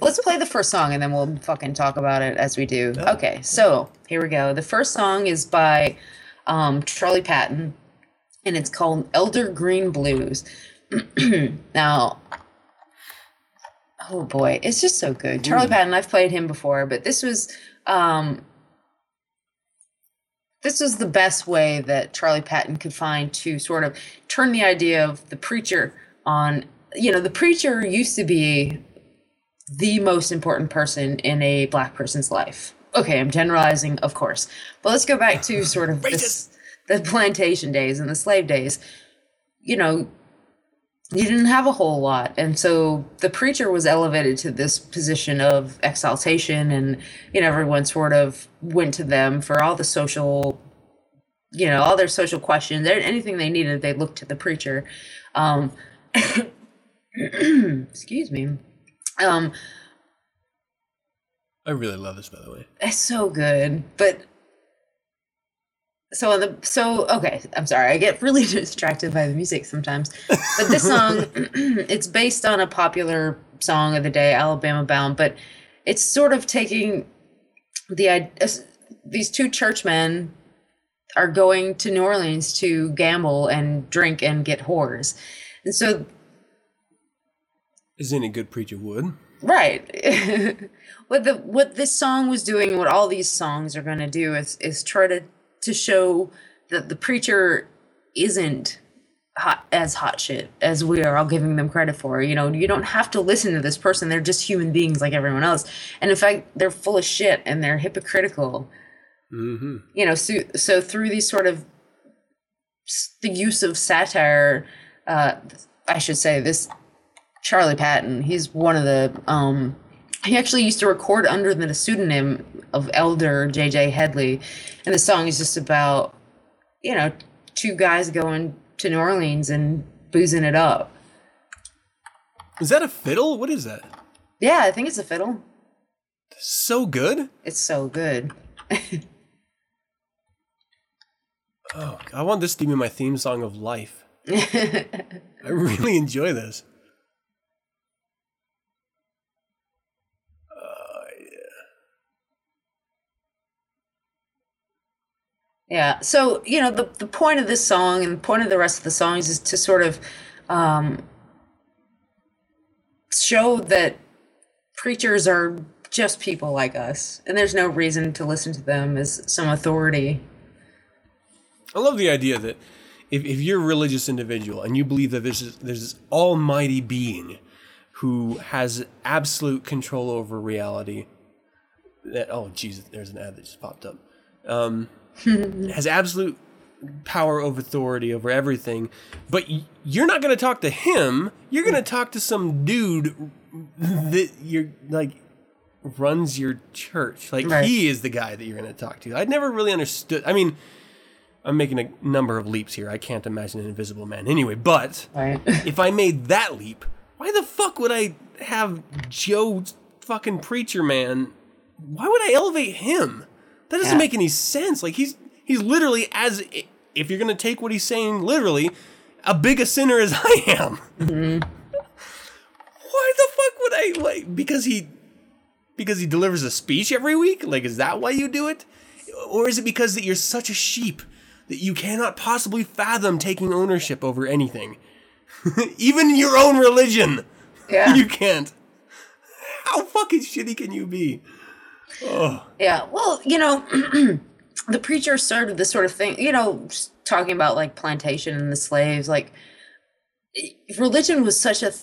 Let's play the first song, and then we'll fucking talk about it as we do. Okay, so here we go. The first song is by Charlie Patton, and it's called Elder Green Blues. Now, oh boy, it's just so good. Charlie Patton, I've played him before, but this was This is the best way that Charlie Patton could find to sort of turn the idea of the preacher on, you know, the preacher used to be the most important person in a black person's life. Okay, I'm generalizing, of course. But let's go back to sort of this, the plantation days and the slave days. You know, you didn't have a whole lot. And so the preacher was elevated to this position of exaltation, and, you know, everyone sort of went to them for all the social, you know, all their social questions, anything they needed, they looked to the preacher. Excuse me. I really love this, by the way. It's so good. But okay, I'm sorry. I get really distracted by the music sometimes. But this song, it's based on a popular song of the day, Alabama Bound, but it's sort of taking these two churchmen are going to New Orleans to gamble and drink and get whores. And so, as any good preacher would. Right. What this song was doing, what all these songs are going to do is try to show that the preacher isn't hot shit as we are all giving them credit for. You know, you don't have to listen to this person. They're just human beings like everyone else. And in fact, they're full of shit and they're hypocritical. Mm-hmm. You know, so through these sort of the use of satire, I should say this Charlie Patton, he's one of the, he actually used to record under the pseudonym of Elder J.J. Headley. And the song is just about, you know, two guys going to New Orleans and boozing it up. Is that a fiddle? What is that? Yeah, I think it's a fiddle. So good? It's so good. Oh, I want this to be my theme song of life. I really enjoy this. Yeah, so, you know, the point of this song and the point of the rest of the songs is to sort of show that preachers are just people like us, and there's no reason to listen to them as some authority. I love the idea that if you're a religious individual and you believe that there's this almighty being who has absolute control over reality, that, oh, Jesus, there's an ad that just popped up. Has absolute power over authority over everything, but you're not going to talk to him. You're going to talk to some dude that you're like runs your church. Like right. He is the guy that you're going to talk to. I never really understood. I mean, I'm making a number of leaps here. I can't imagine an invisible man anyway, but right. If I made that leap, why the fuck would I have Joe fucking preacher man? Why would I elevate him? That doesn't make any sense. Like, he's literally, as if you're going to take what he's saying literally, a big a sinner as I am. Mm-hmm. Why the fuck would I, like, because he delivers a speech every week? Like, is that why you do it? Or is it because that you're such a sheep that you cannot possibly fathom taking ownership over anything? Even your own religion. Yeah. You can't. How fucking shitty can you be? Oh. Yeah, well, you know, the preacher started this sort of thing, you know, talking about like plantation and the slaves, like religion was such a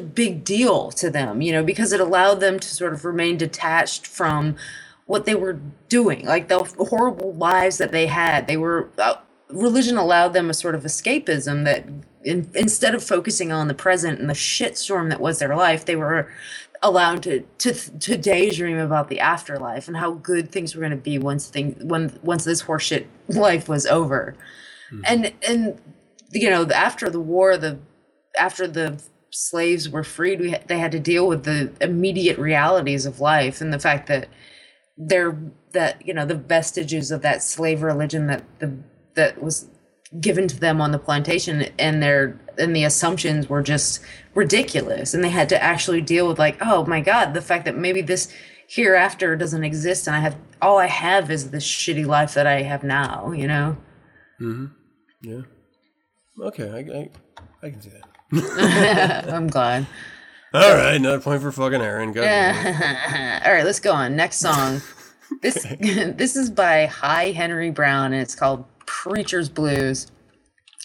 big deal to them, you know, because it allowed them to sort of remain detached from what they were doing, like the horrible lives that they had. They were religion allowed them a sort of escapism that instead of focusing on the present and the shitstorm that was their life, they were allowed to daydream about the afterlife and how good things were going to be once this horseshit life was over. Mm-hmm. And you know, after the war, after the slaves were freed, they had to deal with the immediate realities of life and the fact that you know, the vestiges of that slave religion that was given to them on the plantation and the assumptions were just ridiculous. And they had to actually deal with like, oh my God, the fact that maybe this hereafter doesn't exist. And all I have is this shitty life that I have now, you know? Mm-hmm. Yeah. Okay. I can see that. I'm glad. All right. Another point for fucking Aaron. Go. Yeah. All right. Let's go on. Next song. This this is by Hi Henry Brown, and it's called Preacher's Blues.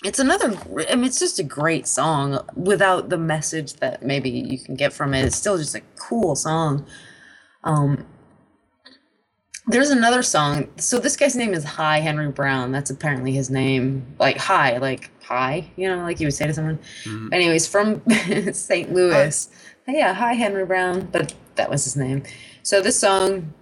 It's another, I mean, it's just a great song without the message that maybe you can get from it. It's still just a cool song. There's another song. So this guy's name is Hi Henry Brown. That's apparently his name. Like, hi, like, hi, you know, like you would say to someone. Mm-hmm. Anyways, from St. Louis. Hi. Yeah, Hi Henry Brown, but that was his name. So this song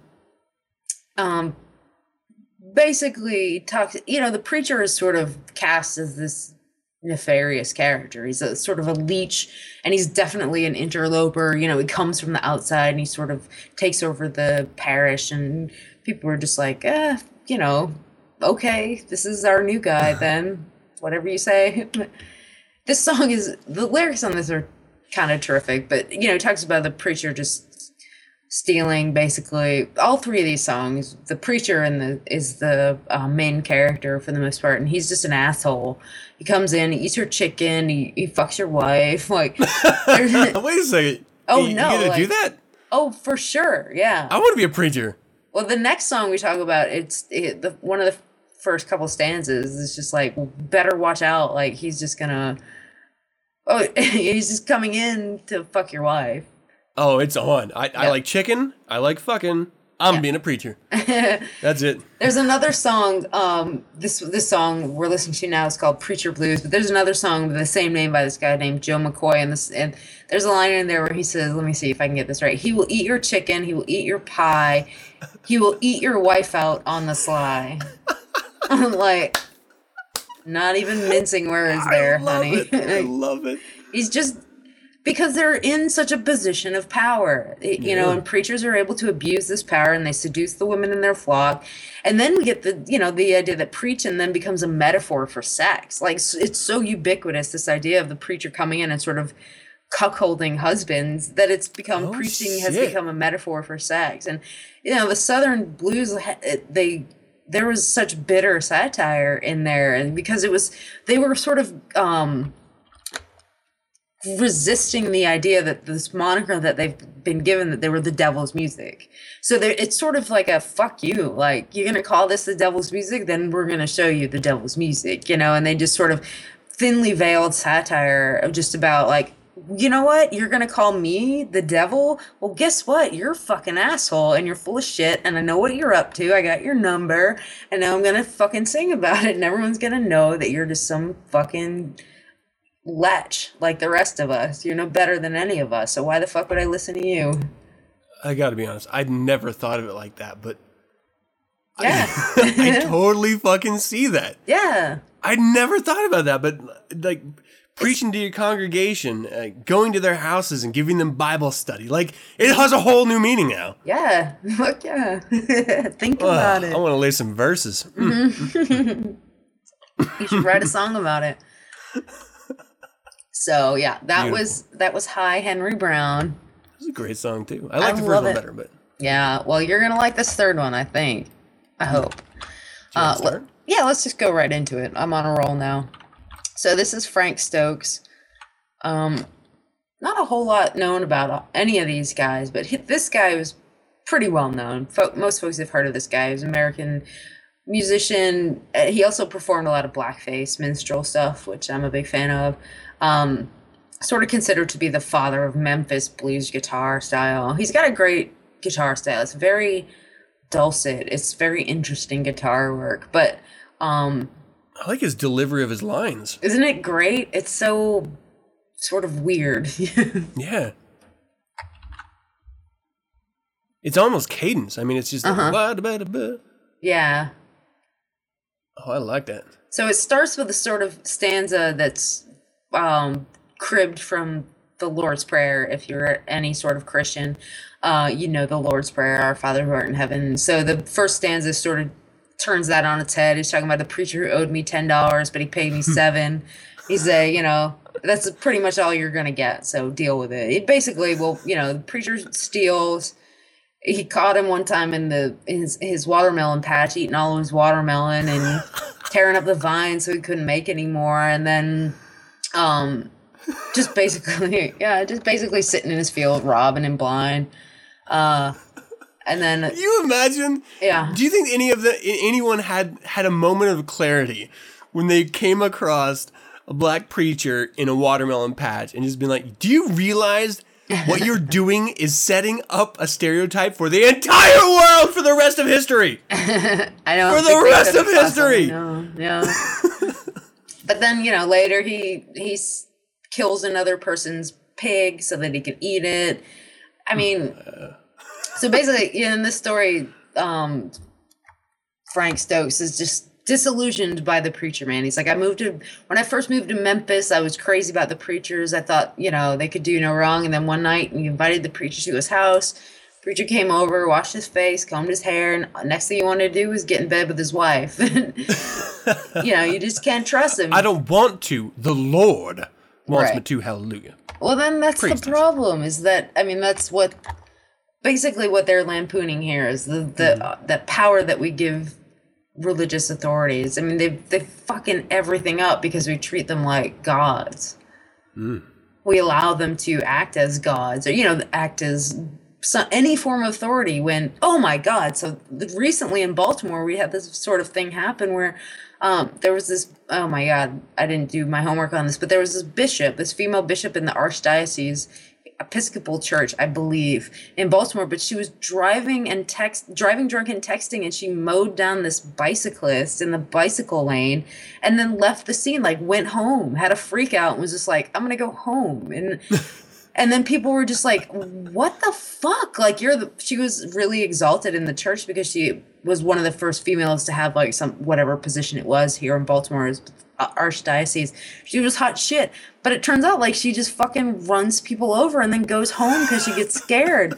basically talks, you know, the preacher is sort of cast as this nefarious character. He's a sort of a leech, and he's definitely an interloper. You know, he comes from the outside, and he sort of takes over the parish, and people are just like, you know, okay, this is our new guy then, whatever you say. This song is, the lyrics on this are kind of terrific, but, you know, it talks about the preacher just stealing, basically. All three of these songs, the preacher is the main character for the most part, and he's just an asshole. He comes in, he eats your chicken, he fucks your wife. Like, wait a second. Oh, you, no, you gonna do that? Oh, for sure, yeah. I want to be a preacher. Well, the next song we talk about, one of the first couple stanzas is just like, better watch out. Like, he's just coming in to fuck your wife. Oh, it's on. I like chicken. I like fucking. I'm being a preacher. That's it. There's another song. This song we're listening to now is called Preacher Blues. But there's another song with the same name by this guy named Joe McCoy. And there's a line in there where he says, let me see if I can get this right. He will eat your chicken. He will eat your pie. He will eat your wife out on the sly. I'm like, not even mincing words there, honey. I love it. He's just... because they're in such a position of power, you know, and preachers are able to abuse this power, and they seduce the women in their flock. And then we get the idea that preaching then becomes a metaphor for sex. Like, it's so ubiquitous, this idea of the preacher coming in and sort of cuckolding husbands, that it's become, has become a metaphor for sex. And, you know, the Southern blues, there was such bitter satire in there. And because they were sort of, resisting the idea that this moniker that they've been given, that they were the devil's music. So it's sort of like a fuck you, like, you're going to call this the devil's music, then we're going to show you the devil's music, you know. And they just sort of thinly veiled satire of just about, like, you know what, you're going to call me the devil? Well, guess what? You're a fucking asshole, and you're full of shit, and I know what you're up to. I got your number, and now I'm going to fucking sing about it, and everyone's going to know that you're just some fucking... lech like the rest of us. You're no better than any of us, so why the fuck would I listen to you? I gotta be honest, I'd never thought of it like that, but yeah. I totally fucking see that. Yeah, I never thought about that, but like preaching to your congregation, going to their houses and giving them Bible study, like, it has a whole new meaning now. Yeah, fuck yeah. Think about it. I want to lay some verses. You should write a song about it. So yeah, that was Hi Henry Brown. It's a great song too. I like the first one better, but yeah. Well, you're gonna like this third one, I think. I hope. Let's just go right into it. I'm on a roll now. So this is Frank Stokes. Not a whole lot known about any of these guys, but this guy was pretty well known. Most folks have heard of this guy. He's an American musician. He also performed a lot of blackface minstrel stuff, which I'm a big fan of. Sort of considered to be the father of Memphis blues guitar style. He's got a great guitar style. It's very dulcet. It's very interesting guitar work. But I like his delivery of his lines. Isn't it great? It's so sort of weird. Yeah. It's almost cadence. I mean, it's just like, yeah. Oh, I like that. So it starts with a sort of stanza that's cribbed from the Lord's Prayer. If you're any sort of Christian, you know the Lord's Prayer, our Father who art in heaven. So the first stanza sort of turns that on its head. He's talking about the preacher who owed me $10, but he paid me $7. He's a, you know, that's pretty much all you're going to get, so deal with it. It basically will, you know, the preacher steals. He caught him one time in his watermelon patch, eating all of his watermelon and tearing up the vine so he couldn't make any more. And then... just basically sitting in his field, robbing and blind. And then, can you imagine? Yeah. Do you think anyone had a moment of clarity when they came across a black preacher in a watermelon patch and just been like, do you realize what you're doing is setting up a stereotype for the entire world for the rest of history? But then, you know, later he kills another person's pig so that he can eat it. I mean, so basically in this story, Frank Stokes is just disillusioned by the preacher, man. He's like, when I first moved to Memphis, I was crazy about the preachers. I thought, you know, they could do no wrong. And then one night he invited the preacher to his house. Preacher came over, washed his face, combed his hair, and next thing he wanted to do was get in bed with his wife. You know, you just can't trust him. I don't want to. The Lord wants me to. Hallelujah. Well, then that's the problem, is that, I mean, that's what, basically what they're lampooning here is the power that we give religious authorities. I mean, they fucking everything up because we treat them like gods. Mm. We allow them to act as gods, or, you know, act as any form of authority when, oh my God. So recently in Baltimore, we had this sort of thing happen where there was this, oh my God, I didn't do my homework on this, but there was this bishop, this female bishop in the Archdiocese, Episcopal Church, I believe, in Baltimore, but she was driving drunk and texting, and she mowed down this bicyclist in the bicycle lane and then left the scene, like went home, had a freak out, and was just like, I'm gonna go home. And and then people were just like, what the fuck? Like, she was really exalted in the church because she was one of the first females to have like some, whatever position it was here in Baltimore, is Archdiocese. She was hot shit. But it turns out like she just fucking runs people over and then goes home because she gets scared.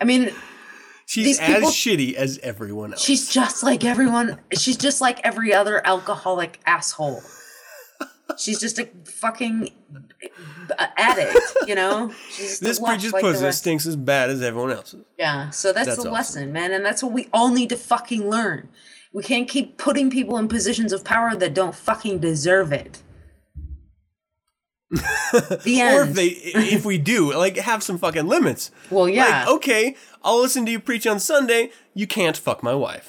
I mean, she's as shitty as everyone else. She's just like everyone. She's just like every other alcoholic asshole. She's just a fucking addict, you know? This preacher's pussy stinks as bad as everyone else's. Yeah, so that's the lesson, man. And that's what we all need to fucking learn. We can't keep putting people in positions of power that don't fucking deserve it. The end. Or if we do, like, have some fucking limits. Well, yeah. Like, okay, I'll listen to you preach on Sunday. You can't fuck my wife.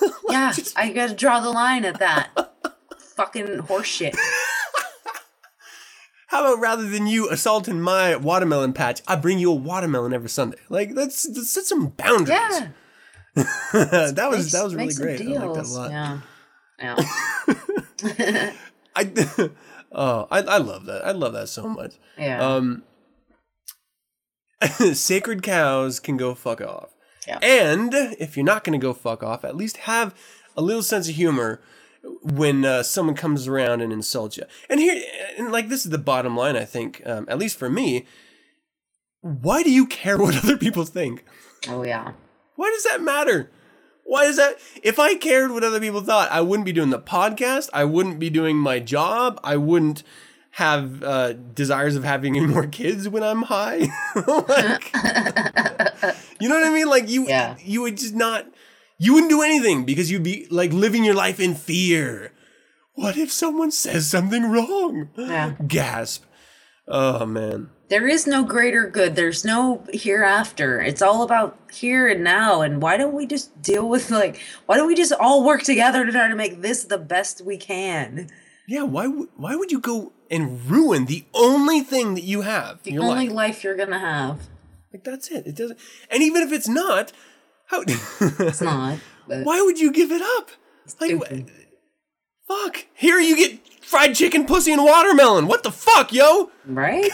Like, yeah, I gotta draw the line at that. Fucking horseshit. How about rather than you assaulting my watermelon patch, I bring you a watermelon every Sunday? Like, let's set some boundaries. Yeah. that was really great. Deals. I liked that a lot. Yeah. I love that. I love that so much. Yeah. Sacred cows can go fuck off. Yeah. And if you're not going to go fuck off, at least have a little sense of humor when someone comes around and insults you. And like, this is the bottom line, I think, at least for me. Why do you care what other people think? Oh, yeah. Why does that matter? Why does that? If I cared what other people thought, I wouldn't be doing the podcast. I wouldn't be doing my job. I wouldn't have desires of having any more kids when I'm high. Like, you know what I mean? Like, you would just not. You wouldn't do anything because you'd be like living your life in fear. What if someone says something wrong? Yeah. Gasp. Oh, man. There is no greater good. There's no hereafter. It's all about here and now. And why don't we just why don't we just all work together to try to make this the best we can? Yeah, why would you go and ruin the only thing that you have? The only life you're going to have. Like, that's it. It doesn't. And even if it's not, it's not. Why would you give it up? Like, fuck. Here you get fried chicken, pussy, and watermelon. What the fuck, yo? Right?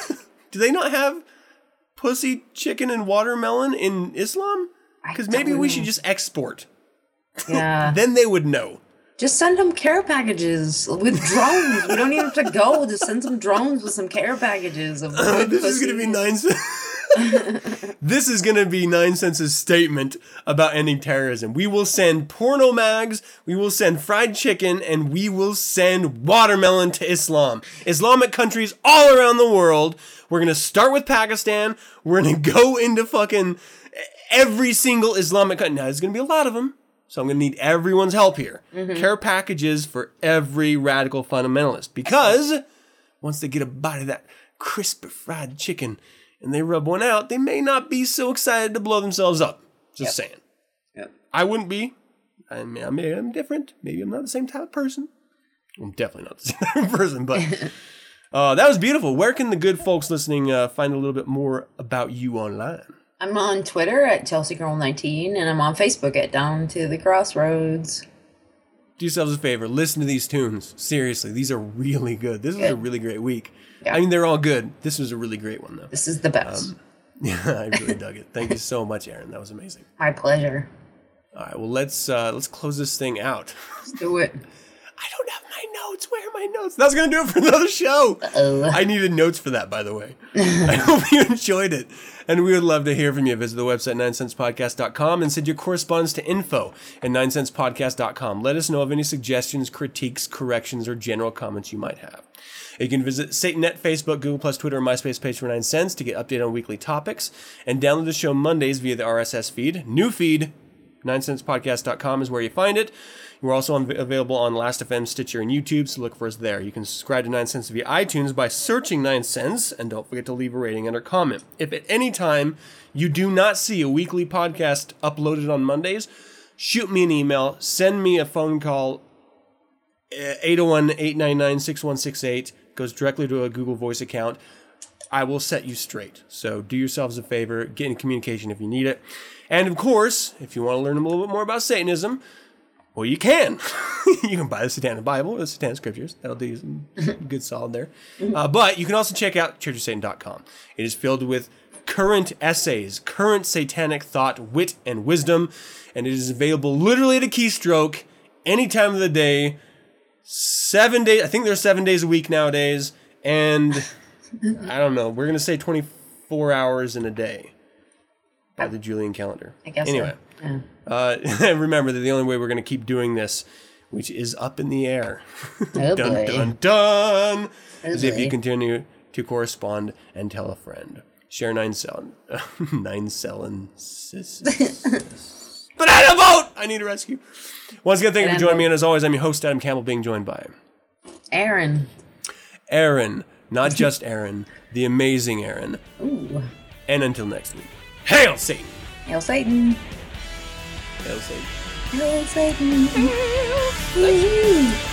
Do they not have pussy, chicken, and watermelon in Islam? Because maybe we should just export. Yeah. Then they would know. Just send them care packages with drones. We don't even have to go. Just send some drones with some care packages. Of this pussies. Is going to be 9 cents. This is going to be 9 cents' statement about ending terrorism. We will send porno mags. We will send fried chicken. And we will send watermelon to Islamic countries all around the world. We're going to start with Pakistan. We're going to go into fucking every single Islamic country. Now, there's going to be a lot of them, so I'm going to need everyone's help here. Mm-hmm. Care packages for every radical fundamentalist. Because once they get a bite of that crisp fried chicken and they rub one out, they may not be so excited to blow themselves up. Just saying. Yep. I wouldn't be. I mean, maybe I'm different. Maybe I'm not the same type of person. I'm definitely not the same type of person, but that was beautiful. Where can the good folks listening find a little bit more about you online? I'm on Twitter at ChelseaGirl19, and I'm on Facebook at Down to the Crossroads. Do yourselves a favor. Listen to these tunes. Seriously, these are really good. This was a really great week. Yeah. I mean, they're all good. This was a really great one, though. This is the best. Yeah, I really dug it. Thank you so much, Aaron. That was amazing. My pleasure. All right, well, let's close this thing out. Let's do it. I don't have my notes. Where are my notes? That's going to do it for another show. Uh-oh. I needed notes for that, by the way. I hope you enjoyed it. And we would love to hear from you. Visit the website, 9SensePodcast.com, and send your correspondence to info@9SensePodcast.com. Let us know of any suggestions, critiques, corrections, or general comments you might have. You can visit SatanNet, Facebook, Google+, Twitter, and MySpace page for 9sense to get updated on weekly topics. And download the show Mondays via the RSS feed. New feed, 9SensePodcast.com is where you find it. We're also available on Last.fm, Stitcher, and YouTube, so look for us there. You can subscribe to 9sense via iTunes by searching 9sense, and don't forget to leave a rating and a comment. If at any time you do not see a weekly podcast uploaded on Mondays, shoot me an email, send me a phone call, 801-899-6168, goes directly to a Google Voice account. I will set you straight. So do yourselves a favor, get in communication if you need it. And of course, if you want to learn a little bit more about Satanism, well, you can. You can buy the Satanic Bible, the Satanic Scriptures. That'll do you some good solid there. But you can also check out churchofsatan.com. It is filled with current essays, current satanic thought, wit, and wisdom. And it is available literally at a keystroke any time of the day, 7 days. I think there's 7 days a week nowadays. And I don't know. We're going to say 24 hours in a day by the Julian calendar. I guess anyway. So. Yeah. Remember that the only way we're going to keep doing this, which is up in the air, is if you continue to correspond and tell a friend. Share 9sense. But I don't vote! I need a rescue. Once again, thank you for joining me, and as always, I'm your host, Adam Campbell, being joined by... Aaron. Not just Aaron. The amazing Aaron. Ooh. And until next week, hail Satan! Hail Satan! Hail Satan. Hail Satan. Hail Satan.